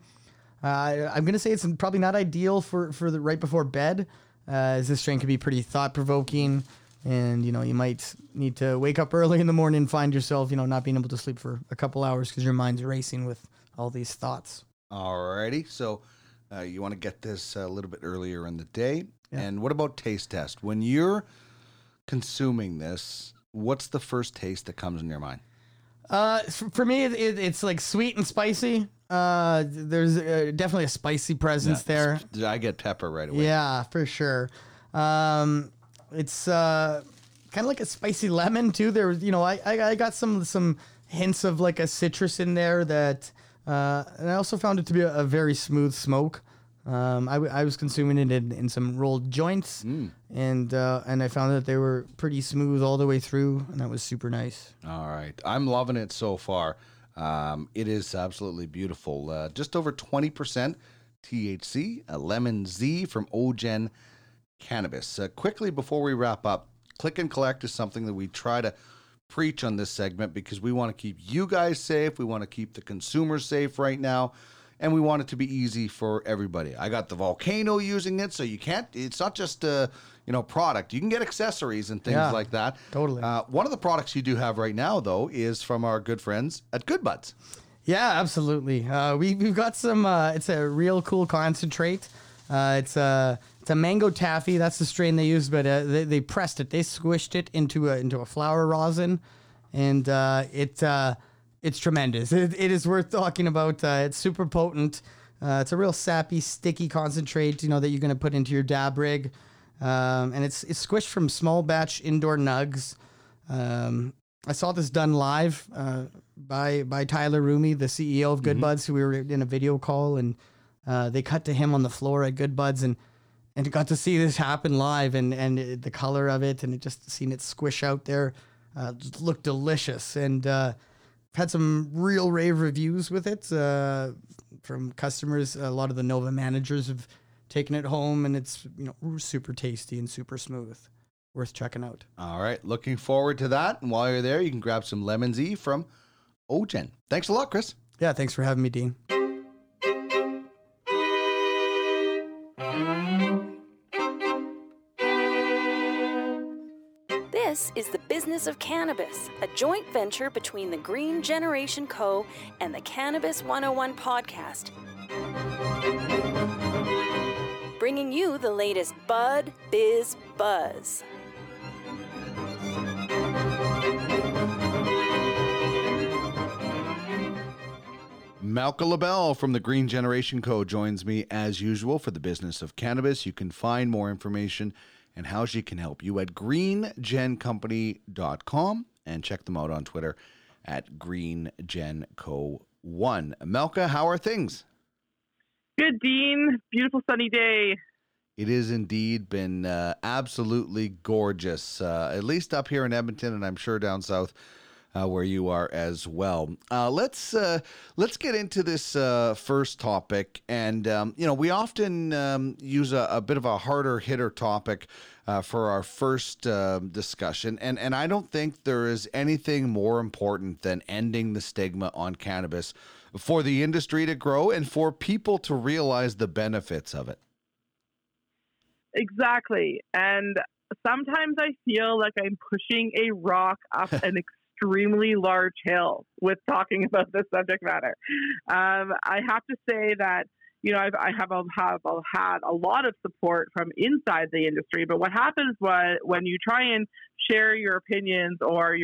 I'm gonna say it's probably not ideal for the right before bed, as this strain can be pretty thought provoking, and you might need to wake up early in the morning and find yourself not being able to sleep for a couple hours because your mind's racing with all these thoughts. Alrighty, so. You want to get this a little bit earlier in the day. Yeah. And what about taste test? When you're consuming this, what's the first taste that comes in your mind? For me, it's like sweet and spicy. There's definitely a spicy presence there. I get pepper right away. Yeah, for sure. It's kind of like a spicy lemon too. There, I got some hints of like a citrus in there that. And I also found it to be a very smooth smoke. I was consuming it in some rolled joints, and I found that they were pretty smooth all the way through, and that was super nice. All right. I'm loving it so far. It is absolutely beautiful. Just over 20% THC, a Lemon Z from Ogen Cannabis. Quickly, before we wrap up, Click and Collect is something that we try to preach on this segment because we want to keep you guys safe. We want to keep the consumers safe right now, and we want it to be easy for everybody. I got the Volcano using it, so it's not just a product. You can get accessories and things like that. Totally. One of the products you do have right now, though, is from our good friends at Good Buds. Yeah, absolutely. We've got some, it's a real cool concentrate. It's a mango taffy. That's the strain they used, but they pressed it. They squished it into a flower rosin, and it's tremendous. It is worth talking about. It's super potent. It's a real sappy, sticky concentrate, that you're going to put into your dab rig. And it's squished from small batch indoor nugs. I saw this done live by Tyler Rumi, the CEO of Good Buds, who we were in a video call, and they cut to him on the floor at Good Buds, and got to see this happen live, and the color of it, and it just seen it squish out there, just looked delicious, and had some real rave reviews with it from customers. A lot of the Nova managers have taken it home, and it's super tasty and super smooth, worth checking out. All right, looking forward to that. And while you're there, you can grab some Lemon Z from Ogen. Thanks a lot, Chris. Yeah, thanks for having me, Dean. Cannabis is the Business of Cannabis, a joint venture between the Green Generation Co. and the Cannabis 101 podcast, bringing you the latest Bud Biz Buzz. Malka LaBelle from the Green Generation Co. joins me as usual for the Business of Cannabis. You can find more information and how she can help you at greengencompany.com and check them out on Twitter at greengenco1. Malka, how are things? Good, Dean. Beautiful sunny day. It is indeed been absolutely gorgeous, at least up here in Edmonton, and I'm sure down south where you are as well. Let's get into this first topic, and we often use a bit of a harder hitter topic for our first discussion, and I don't think there is anything more important than ending the stigma on cannabis for the industry to grow and for people to realize the benefits of it. Exactly. And sometimes I feel like I'm pushing a rock up an extremely large hill with talking about this subject matter. I have to say that, I've had a lot of support from inside the industry, but what happens when you try and share your opinions or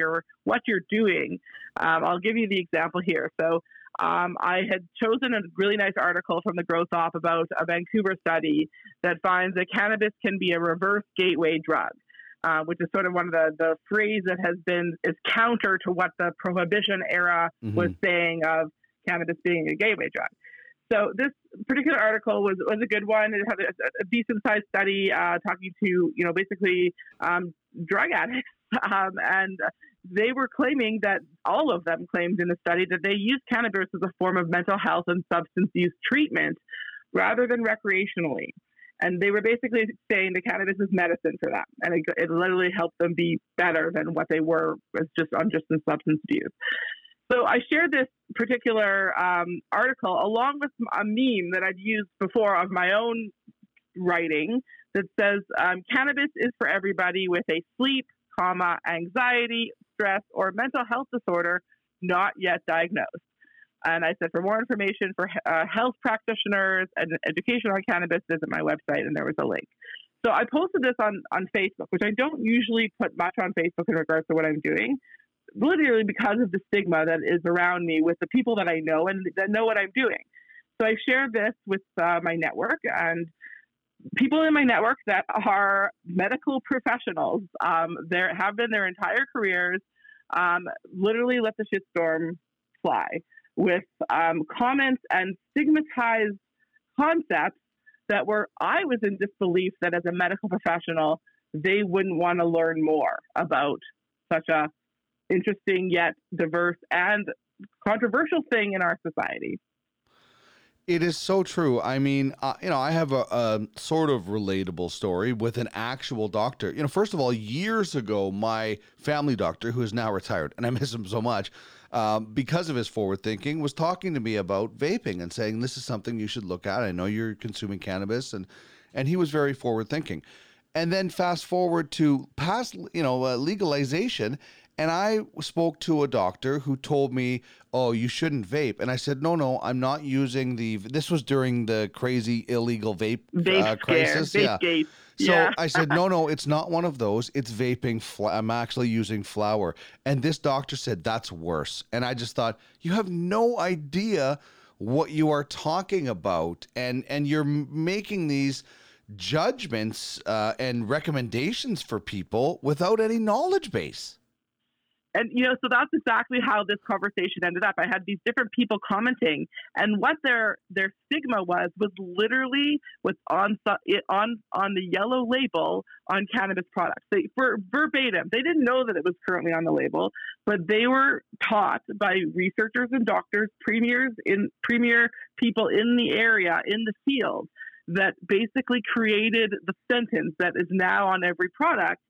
what you're doing, I'll give you the example here. So I had chosen a really nice article from the Growth Op about a Vancouver study that finds that cannabis can be a reverse gateway drug, which is sort of one of the phrase that is counter to what the Prohibition era was saying of cannabis being a gateway drug. So this particular article was a good one. It had a decent-sized study talking to, basically drug addicts. And they were claiming that all of them claimed in the study that they used cannabis as a form of mental health and substance use treatment rather than recreationally. And they were basically saying that cannabis is medicine for them. And it literally helped them be better than what they were on substance use. So I shared this particular article along with a meme that I'd used before of my own writing that says cannabis is for everybody with a sleep, anxiety, stress, or mental health disorder not yet diagnosed. And I said, for more information for health practitioners and education on cannabis, visit my website, and there was a link. So I posted this on Facebook, which I don't usually put much on Facebook in regards to what I'm doing, literally because of the stigma that is around me with the people that I know and that know what I'm doing. So I shared this with my network, and people in my network that are medical professionals, there have been their entire careers, literally let the shitstorm fly with comments and stigmatized concepts that I was in disbelief that as a medical professional, they wouldn't want to learn more about such a interesting yet diverse and controversial thing in our society. It is so true. I mean, I have a sort of relatable story with an actual doctor. First of all, years ago, my family doctor, who is now retired, and I miss him so much, because of his forward thinking, was talking to me about vaping and saying, this is something you should look at. I know you're consuming cannabis. And he was very forward thinking. And then fast forward to past, legalization. And I spoke to a doctor who told me, oh, you shouldn't vape. And I said, no, I'm not using this was during the crazy illegal vape crisis. Vape gate. Yeah. So I said, no, it's not one of those. It's vaping. I'm actually using flour. And this doctor said, that's worse. And I just thought, you have no idea what you are talking about. And you're making these judgments and recommendations for people without any knowledge base. And, so that's exactly how this conversation ended up. I had these different people commenting, and what their stigma was literally what's on the yellow label on cannabis products. They, for verbatim, they didn't know that it was currently on the label, but they were taught by researchers and doctors, premier people in the area, in the field, that basically created the sentence that is now on every product,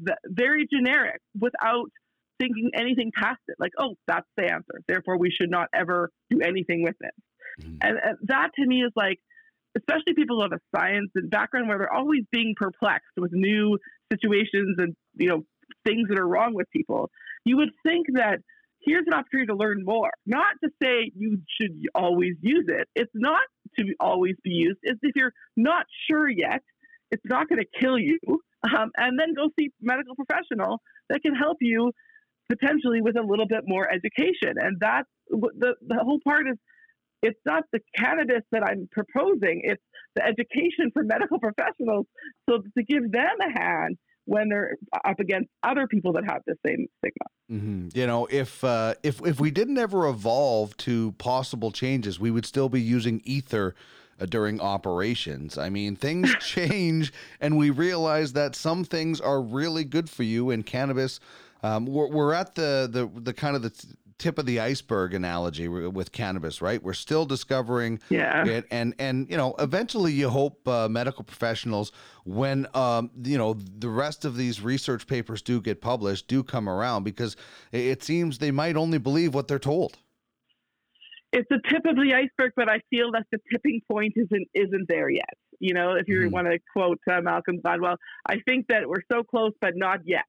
that, very generic, without thinking anything past it, like, oh, that's the answer, therefore we should not ever do anything with it. And that to me is like, especially people of a science and background where they're always being perplexed with new situations and things that are wrong with people. You would think that here's an opportunity to learn more. Not to say you should always use it. It's not to always be used. It's if you're not sure yet, it's not going to kill you. And then go see a medical professional that can help you potentially with a little bit more education. And that's the whole part is it's not the cannabis that I'm proposing. It's the education for medical professionals. So to give them a hand when they're up against other people that have the same stigma. Mm-hmm. You know, if we didn't ever evolve to possible changes, we would still be using ether during operations. I mean, things change and we realize that some things are really good for you in cannabis. We're at the kind of the tip of the iceberg analogy with cannabis, right? We're still discovering it. And, you know, eventually you hope medical professionals, when, you know, the rest of these research papers do get published, do come around, because it seems they might only believe what they're told. It's the tip of the iceberg, but I feel that the tipping point isn't there yet. You know, if you want to quote Malcolm Gladwell, I think that we're so close, but not yet.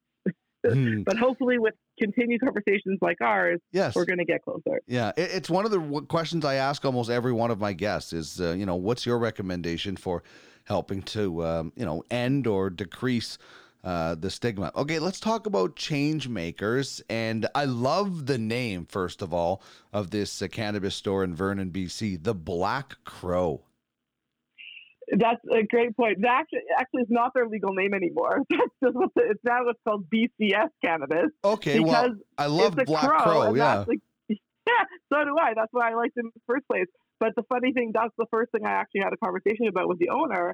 But hopefully with continued conversations like ours, we're going to get closer. Yeah. It's one of the questions I ask almost every one of my guests is, you know, what's your recommendation for helping to, you know, end or decrease the stigma? Okay, let's talk about change makers. And I love the name, first of all, of this cannabis store in Vernon, BC, the Black Crow. That's a great point. That actually is not their legal name anymore. That's just it's now what's called BCS Cannabis. Okay, well, I love Black Crow. Yeah. So do I. That's why I liked him in the first place. But the funny thing, that's the first thing I actually had a conversation about with the owner.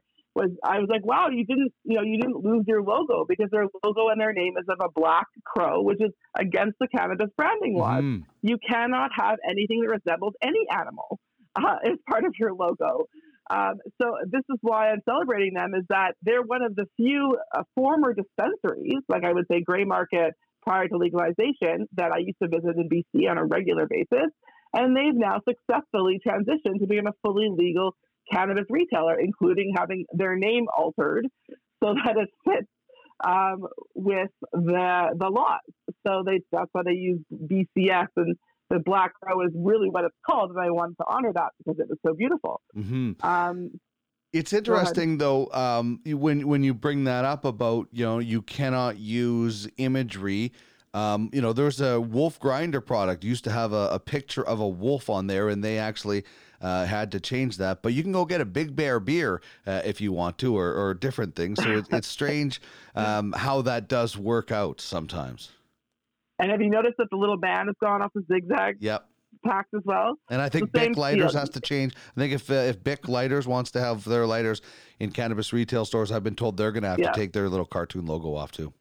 I was like, wow, you didn't lose your logo, because their logo and their name is of a black crow, which is against the cannabis branding laws. Mm. You cannot have anything that resembles any animal as part of your logo. So this is why I'm celebrating them, is that they're one of the few former dispensaries, like I would say gray market prior to legalization, that I used to visit in BC on a regular basis. And they've now successfully transitioned to being a fully legal cannabis retailer, including having their name altered so that it fits with the laws. So that's why they use BCS, and the Black Crow is really what it's called, and I wanted to honor that because it was so beautiful. Mm-hmm. It's interesting, though, when you bring that up about, you know, you cannot use imagery. You know, there's a Wolf Grinder product. It used to have a picture of a wolf on there, and they actually had to change that. But you can go get a Big Bear beer if you want to, or different things. So it's strange how that does work out sometimes. And have you noticed that the little band has gone off the zigzag packs as well? And I think Bic Lighters has to change. I think if Bic Lighters wants to have their lighters in cannabis retail stores, I've been told they're going to have to take their little cartoon logo off too.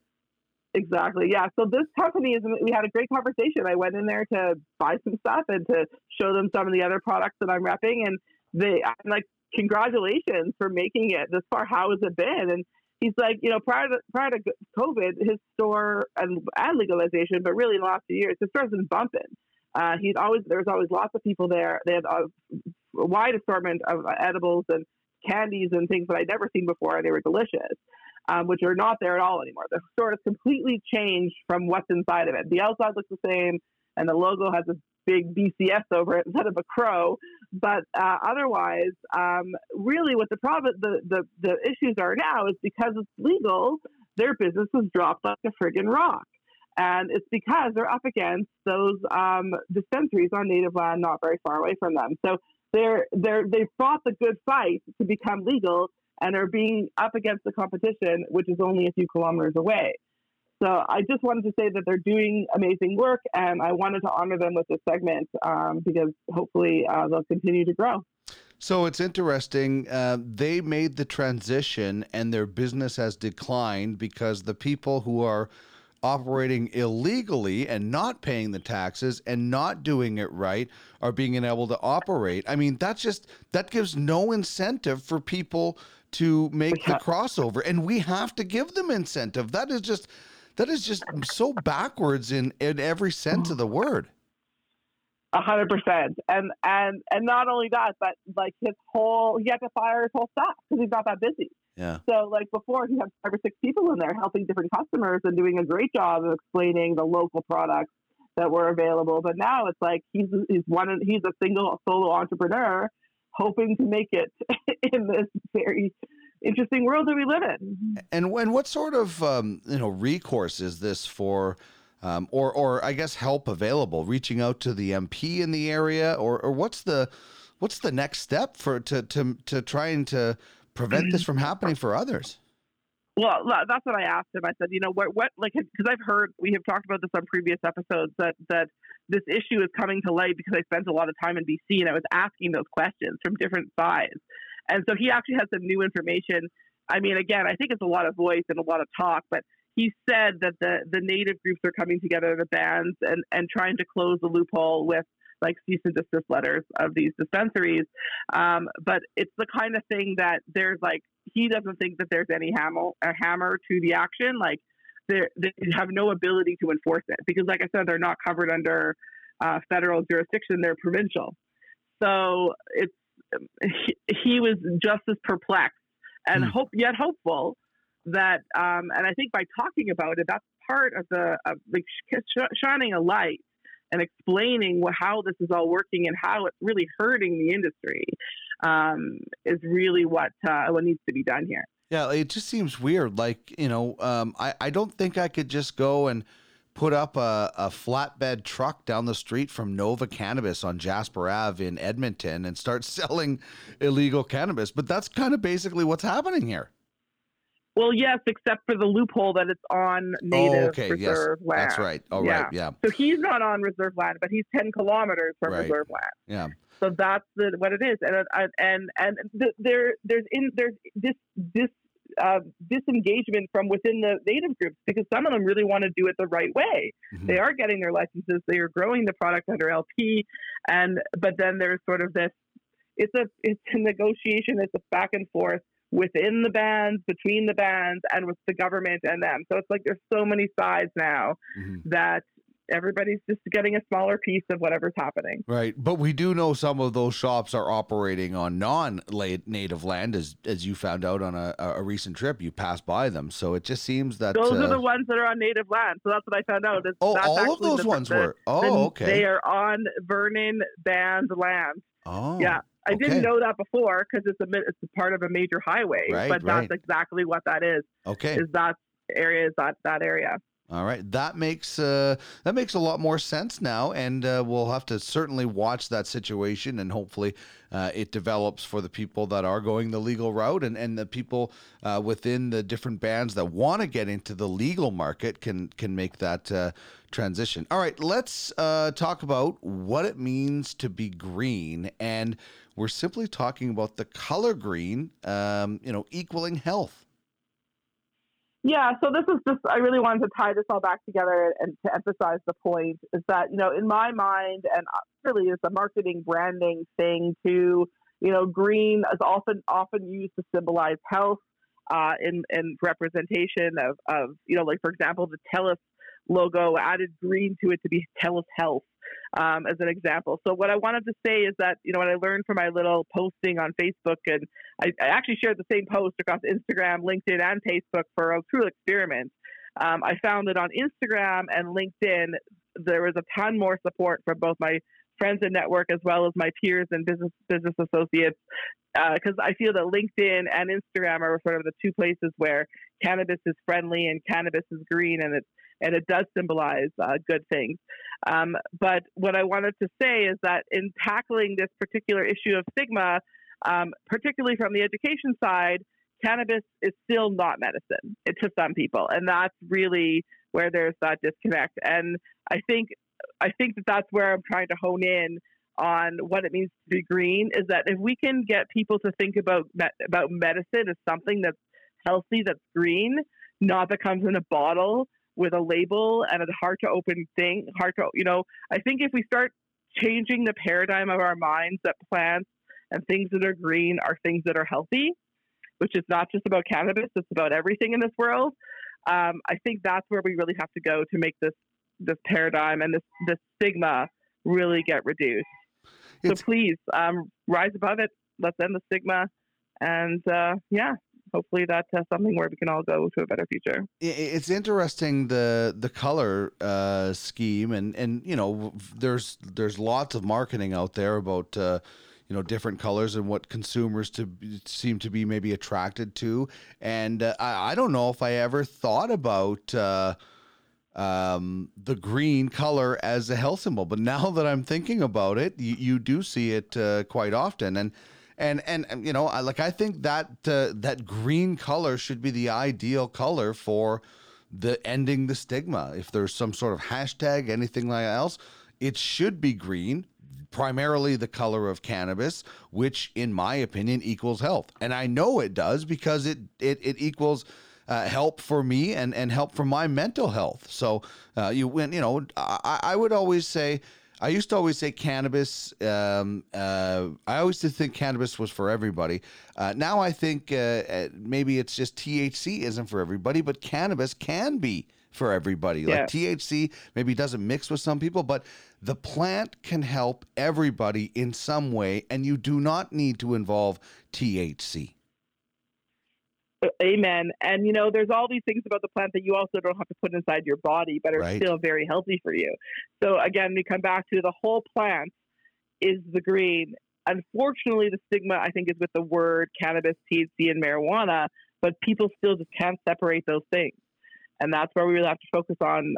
Exactly. Yeah. So this company we had a great conversation. I went in there to buy some stuff and to show them some of the other products that I'm repping. And I'm like, congratulations for making it this far. How has it been? And he's like, you know, prior to COVID, his store and legalization, but really in the last few years, his store's been bumping. There was always lots of people there. They had a wide assortment of edibles and candies and things that I'd never seen before, and they were delicious, which are not there at all anymore. The store has completely changed from what's inside of it. The outside looks the same, and the logo has this big BCS over it instead of a crow. But otherwise, really what the issues are now is because it's legal, their business was dropped like a friggin' rock. And it's because they're up against those dispensaries on native land not very far away from them. So they fought the good fight to become legal, and are being up against the competition, which is only a few kilometers away. So I just wanted to say that they're doing amazing work, and I wanted to honor them with this segment because hopefully they'll continue to grow. So it's interesting. They made the transition, and their business has declined because the people who are operating illegally and not paying the taxes and not doing it right are being able to operate. I mean, that gives no incentive for people to make the crossover, and we have to give them incentive. That is just so backwards in every sense of the word. 100%. And not only that, but like he had to fire his whole staff because he's not that busy. Yeah. So like before, he had 5 or 6 people in there helping different customers and doing a great job of explaining the local products that were available. But now it's like he's a single solo entrepreneur hoping to make it in this very interesting world that we live in. And what sort of recourse is this for? Or I guess help available, reaching out to the MP in the area, or what's the next step for to trying to prevent this from happening for others? Well, that's what I asked him. I said, because I've heard, we have talked about this on previous episodes, that this issue is coming to light because I spent a lot of time in BC and I was asking those questions from different sides. And so he actually has some new information. I mean, again, I think it's a lot of voice and a lot of talk, but he said that the native groups are coming together, the bands, and trying to close the loophole with like cease and desist letters of these dispensaries. But it's the kind of thing that there's like, he doesn't think that there's any hammer to the action. Like they have no ability to enforce it because like I said, they're not covered under federal jurisdiction. They're provincial. So it's, he was just as perplexed and hopeful that, and I think by talking about it, that's part of shining a light and explaining how this is all working and how it's really hurting the industry is really what needs to be done here. Yeah, it just seems weird. Like, I don't think I could just go and put up a flatbed truck down the street from Nova Cannabis on Jasper Ave in Edmonton and start selling illegal cannabis. But that's kind of basically what's happening here. Well, yes, except for the loophole that it's on native reserve land. That's right. Yeah. So he's not on reserve land, but he's 10 kilometers from reserve land. Yeah. So that's what it is, and there's this disengagement from within the native groups because some of them really want to do it the right way. Mm-hmm. They are getting their licenses, they are growing the product under LP, but then there's sort of this. It's a negotiation. It's a back and forth. Within the bands, between the bands, and with the government and them. So it's like there's so many sides now that everybody's just getting a smaller piece of whatever's happening. Right. But we do know some of those shops are operating on non-native land, as you found out on a recent trip. You passed by them. So it just seems that... Those are the ones that are on native land. So that's what I found out. All of those ones were? Okay. They are on Vernon band land. Oh, yeah. I didn't know that before because it's a part of a major highway, but that's exactly what that is. Okay, is that area? All right, that makes a lot more sense now, and we'll have to certainly watch that situation, and hopefully it develops for the people that are going the legal route, and the people within the different bands that want to get into the legal market can make that transition. All right, let's talk about what it means to be green, and we're simply talking about the color green, equaling health. Yeah, so this is just, I really wanted to tie this all back together and to emphasize the point is that, in my mind, and really it's a marketing branding thing too, green is often used to symbolize health in representation of like, for example, the TELUS logo added green to it to be TELUS Health as an example. So what I wanted to say is that, what I learned from my little posting on Facebook, and I actually shared the same post across Instagram, LinkedIn, and Facebook for a true experiment. I found that on Instagram and LinkedIn, there was a ton more support from both my friends and network as well as my peers and business associates, because I feel that LinkedIn and Instagram are sort of the two places where cannabis is friendly and cannabis is green, and it does symbolize good things. But what I wanted to say is that in tackling this particular issue of stigma, particularly from the education side, cannabis is still not medicine to some people. And that's really where there's that disconnect. And I think that that's where I'm trying to hone in on what it means to be green, is that if we can get people to think about medicine as something that's healthy, that's green, not that comes in a bottle with a label and a hard to open thing, I think if we start changing the paradigm of our minds that plants and things that are green are things that are healthy, which is not just about cannabis, it's about everything in this world. I think that's where we really have to go to make this paradigm and this stigma really get reduced. So please rise above it. Let's end the stigma. And hopefully that's something where we can all go to a better future. It's interesting, the color scheme, and you know, there's lots of marketing out there about different colors and what consumers seem to be maybe attracted to. And I don't know if I ever thought about the green color as a health symbol, but now that I'm thinking about it, you do see it quite often. And I think that that green color should be the ideal color for the ending the stigma. If there's some sort of hashtag, anything like else, it should be green, primarily the color of cannabis, which in my opinion equals health. And I know it does, because it equals help for me and help for my mental health. So I would always say. I used to always say cannabis, I always did think cannabis was for everybody. Now I think maybe it's just THC isn't for everybody, but cannabis can be for everybody. Yeah. Like THC maybe doesn't mix with some people, but the plant can help everybody in some way, and you do not need to involve THC. Amen. And, there's all these things about the plant that you also don't have to put inside your body, but are still very healthy for you. So again, we come back to the whole plant is the green. Unfortunately, the stigma, I think, is with the word cannabis, THC, and marijuana, but people still just can't separate those things. And that's where we really have to focus on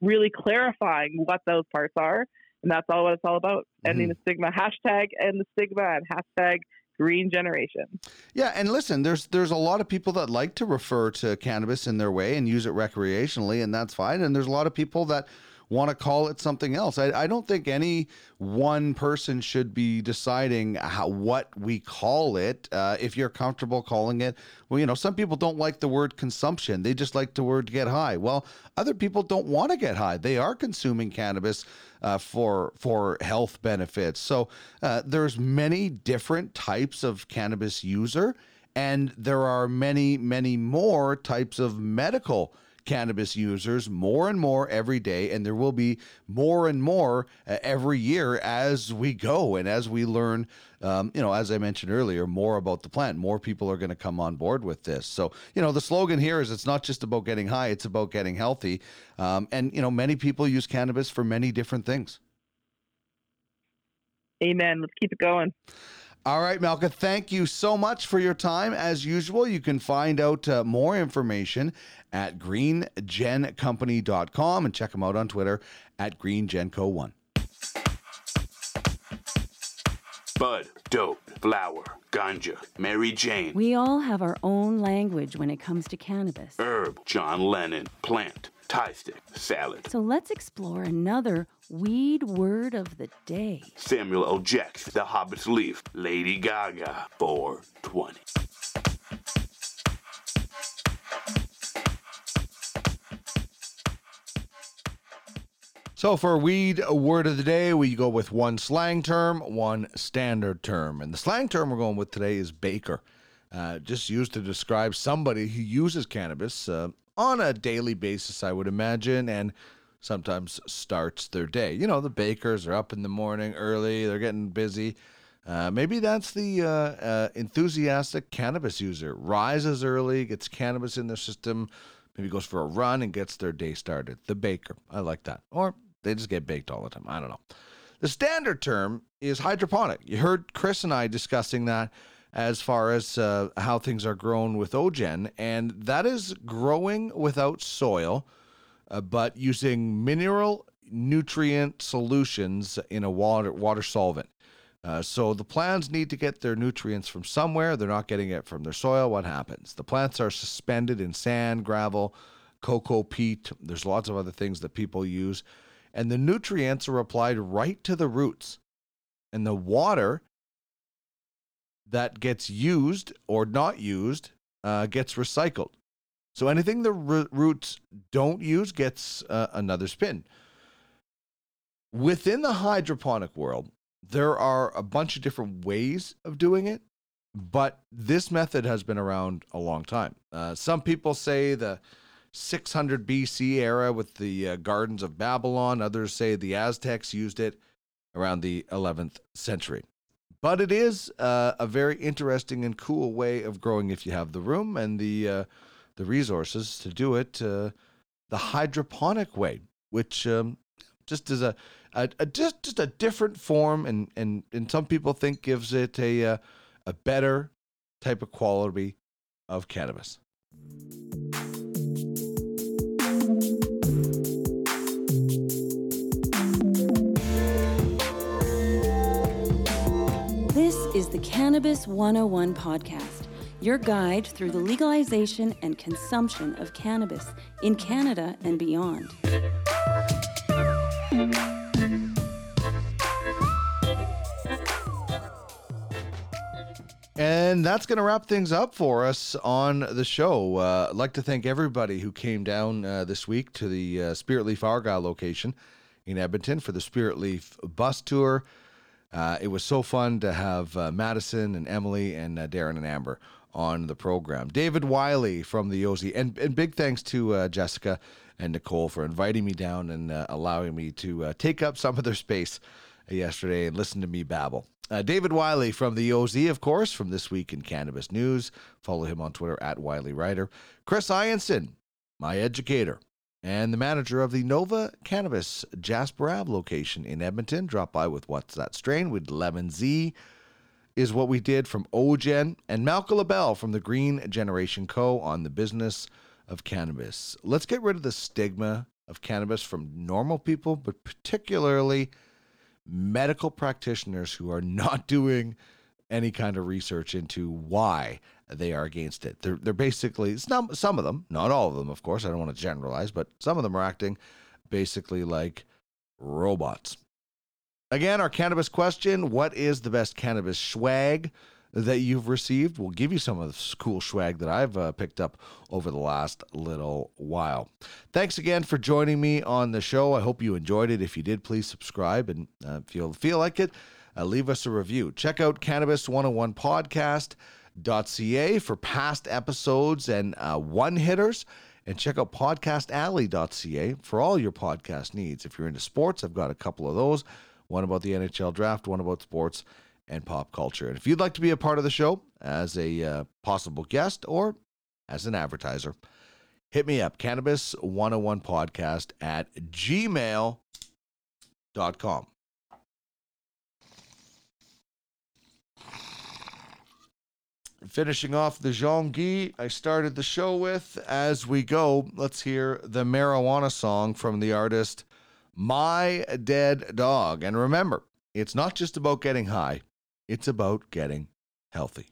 really clarifying what those parts are. And that's all what it's all about. Mm-hmm. Ending the stigma, hashtag end the stigma, and hashtag Green Generation. Yeah, and listen, there's a lot of people that like to refer to cannabis in their way and use it recreationally, and that's fine. And there's a lot of people that want to call it something else. I don't think any one person should be deciding what we call it. If you're comfortable calling it, well, some people don't like the word consumption. They just like the word get high. Well, other people don't want to get high. They are consuming cannabis for health benefits. So there's many different types of cannabis user, and there are many, many more types of medical cannabis users, more and more every day, and there will be more and more every year as we go and as we learn, as I mentioned earlier, more about the plant. More people are going to come on board with this. So, the slogan here is it's not just about getting high, it's about getting healthy. Many people use cannabis for many different things. Amen. Let's keep it going. All right, Malka, thank you so much for your time. As usual, you can find out more information at greengencompany.com and check them out on Twitter at greengenco1. Bud, dope, flower, ganja, Mary Jane. We all have our own language when it comes to cannabis. Herb, John Lennon, plant, Thai stick, salad. So let's explore another weed word of the day. Samuel L. Jackson, The Hobbit's Leaf, Lady Gaga, 420. So for weed word of the day, we go with one slang term, one standard term. And the slang term we're going with today is baker. Just used to describe somebody who uses cannabis on a daily basis, I would imagine, and sometimes starts their day. The bakers are up in the morning early, they're getting busy. Maybe that's the enthusiastic cannabis user. Rises early, gets cannabis in their system, maybe goes for a run and gets their day started. The baker, I like that. Or they just get baked all the time, I don't know. The standard term is hydroponic. You heard Chris and I discussing that as far as how things are grown with Ogen, and that is growing without soil, but using mineral nutrient solutions in a water solvent. So the plants need to get their nutrients from somewhere. They're not getting it from their soil. What happens? The plants are suspended in sand, gravel, cocoa peat. There's lots of other things that people use. And the nutrients are applied right to the roots. And the water that gets used or not used gets recycled. So anything the roots don't use gets another spin. Within the hydroponic world, there are a bunch of different ways of doing it, but this method has been around a long time. Some people say the 600 BC era with the Gardens of Babylon. Others say the Aztecs used it around the 11th century. But it is a very interesting and cool way of growing if you have the room and the resources to do it the hydroponic way, which just is a different form, and some people think gives it a better type of quality of cannabis. This is the Cannabis 101 podcast, your guide through the legalization and consumption of cannabis in Canada and beyond. And that's going to wrap things up for us on the show. I'd like to thank everybody who came down this week to the Spiritleaf Argyll location in Edmonton for the Spiritleaf bus tour. It was so fun to have Madison and Emily and Darren and Amber on the program. David Wylie from the OZ. And big thanks to Jessica and Nicole for inviting me down and allowing me to take up some of their space yesterday and listen to me babble. David Wylie from the OZ, of course, from This Week in Cannabis News. Follow him on Twitter at WylieWriter. Chris Ianson, my educator and the manager of the Nova Cannabis Jasper Ave location in Edmonton. Drop by with What's That Strain? With Lemon Z is what we did from Ogen. And Malcolm LaBelle from the Green Generation Co. on the business of cannabis. Let's get rid of the stigma of cannabis from normal people, but particularly medical practitioners who are not doing any kind of research into why they are against it. They're basically, some of them, not all of them, of course, I don't want to generalize, but some of them are acting basically like robots. Again, our cannabis question, what is the best cannabis swag that you've received? We'll give you some of the cool swag that I've picked up over the last little while. Thanks again for joining me on the show. I hope you enjoyed it. If you did, please subscribe, and if you feel like it, leave us a review. Check out cannabis101podcast.ca for past episodes and one-hitters, and check out podcastalley.ca for all your podcast needs. If you're into sports, I've got a couple of those, one about the NHL draft, one about sports and pop culture. And if you'd like to be a part of the show as a possible guest or as an advertiser, hit me up, cannabis101podcast@gmail.com. Finishing off the Jean Guy I started the show with. As we go, let's hear the marijuana song from the artist My Dead Dog. And remember, it's not just about getting high. It's about getting healthy.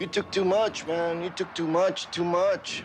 You took too much, man. You took too much.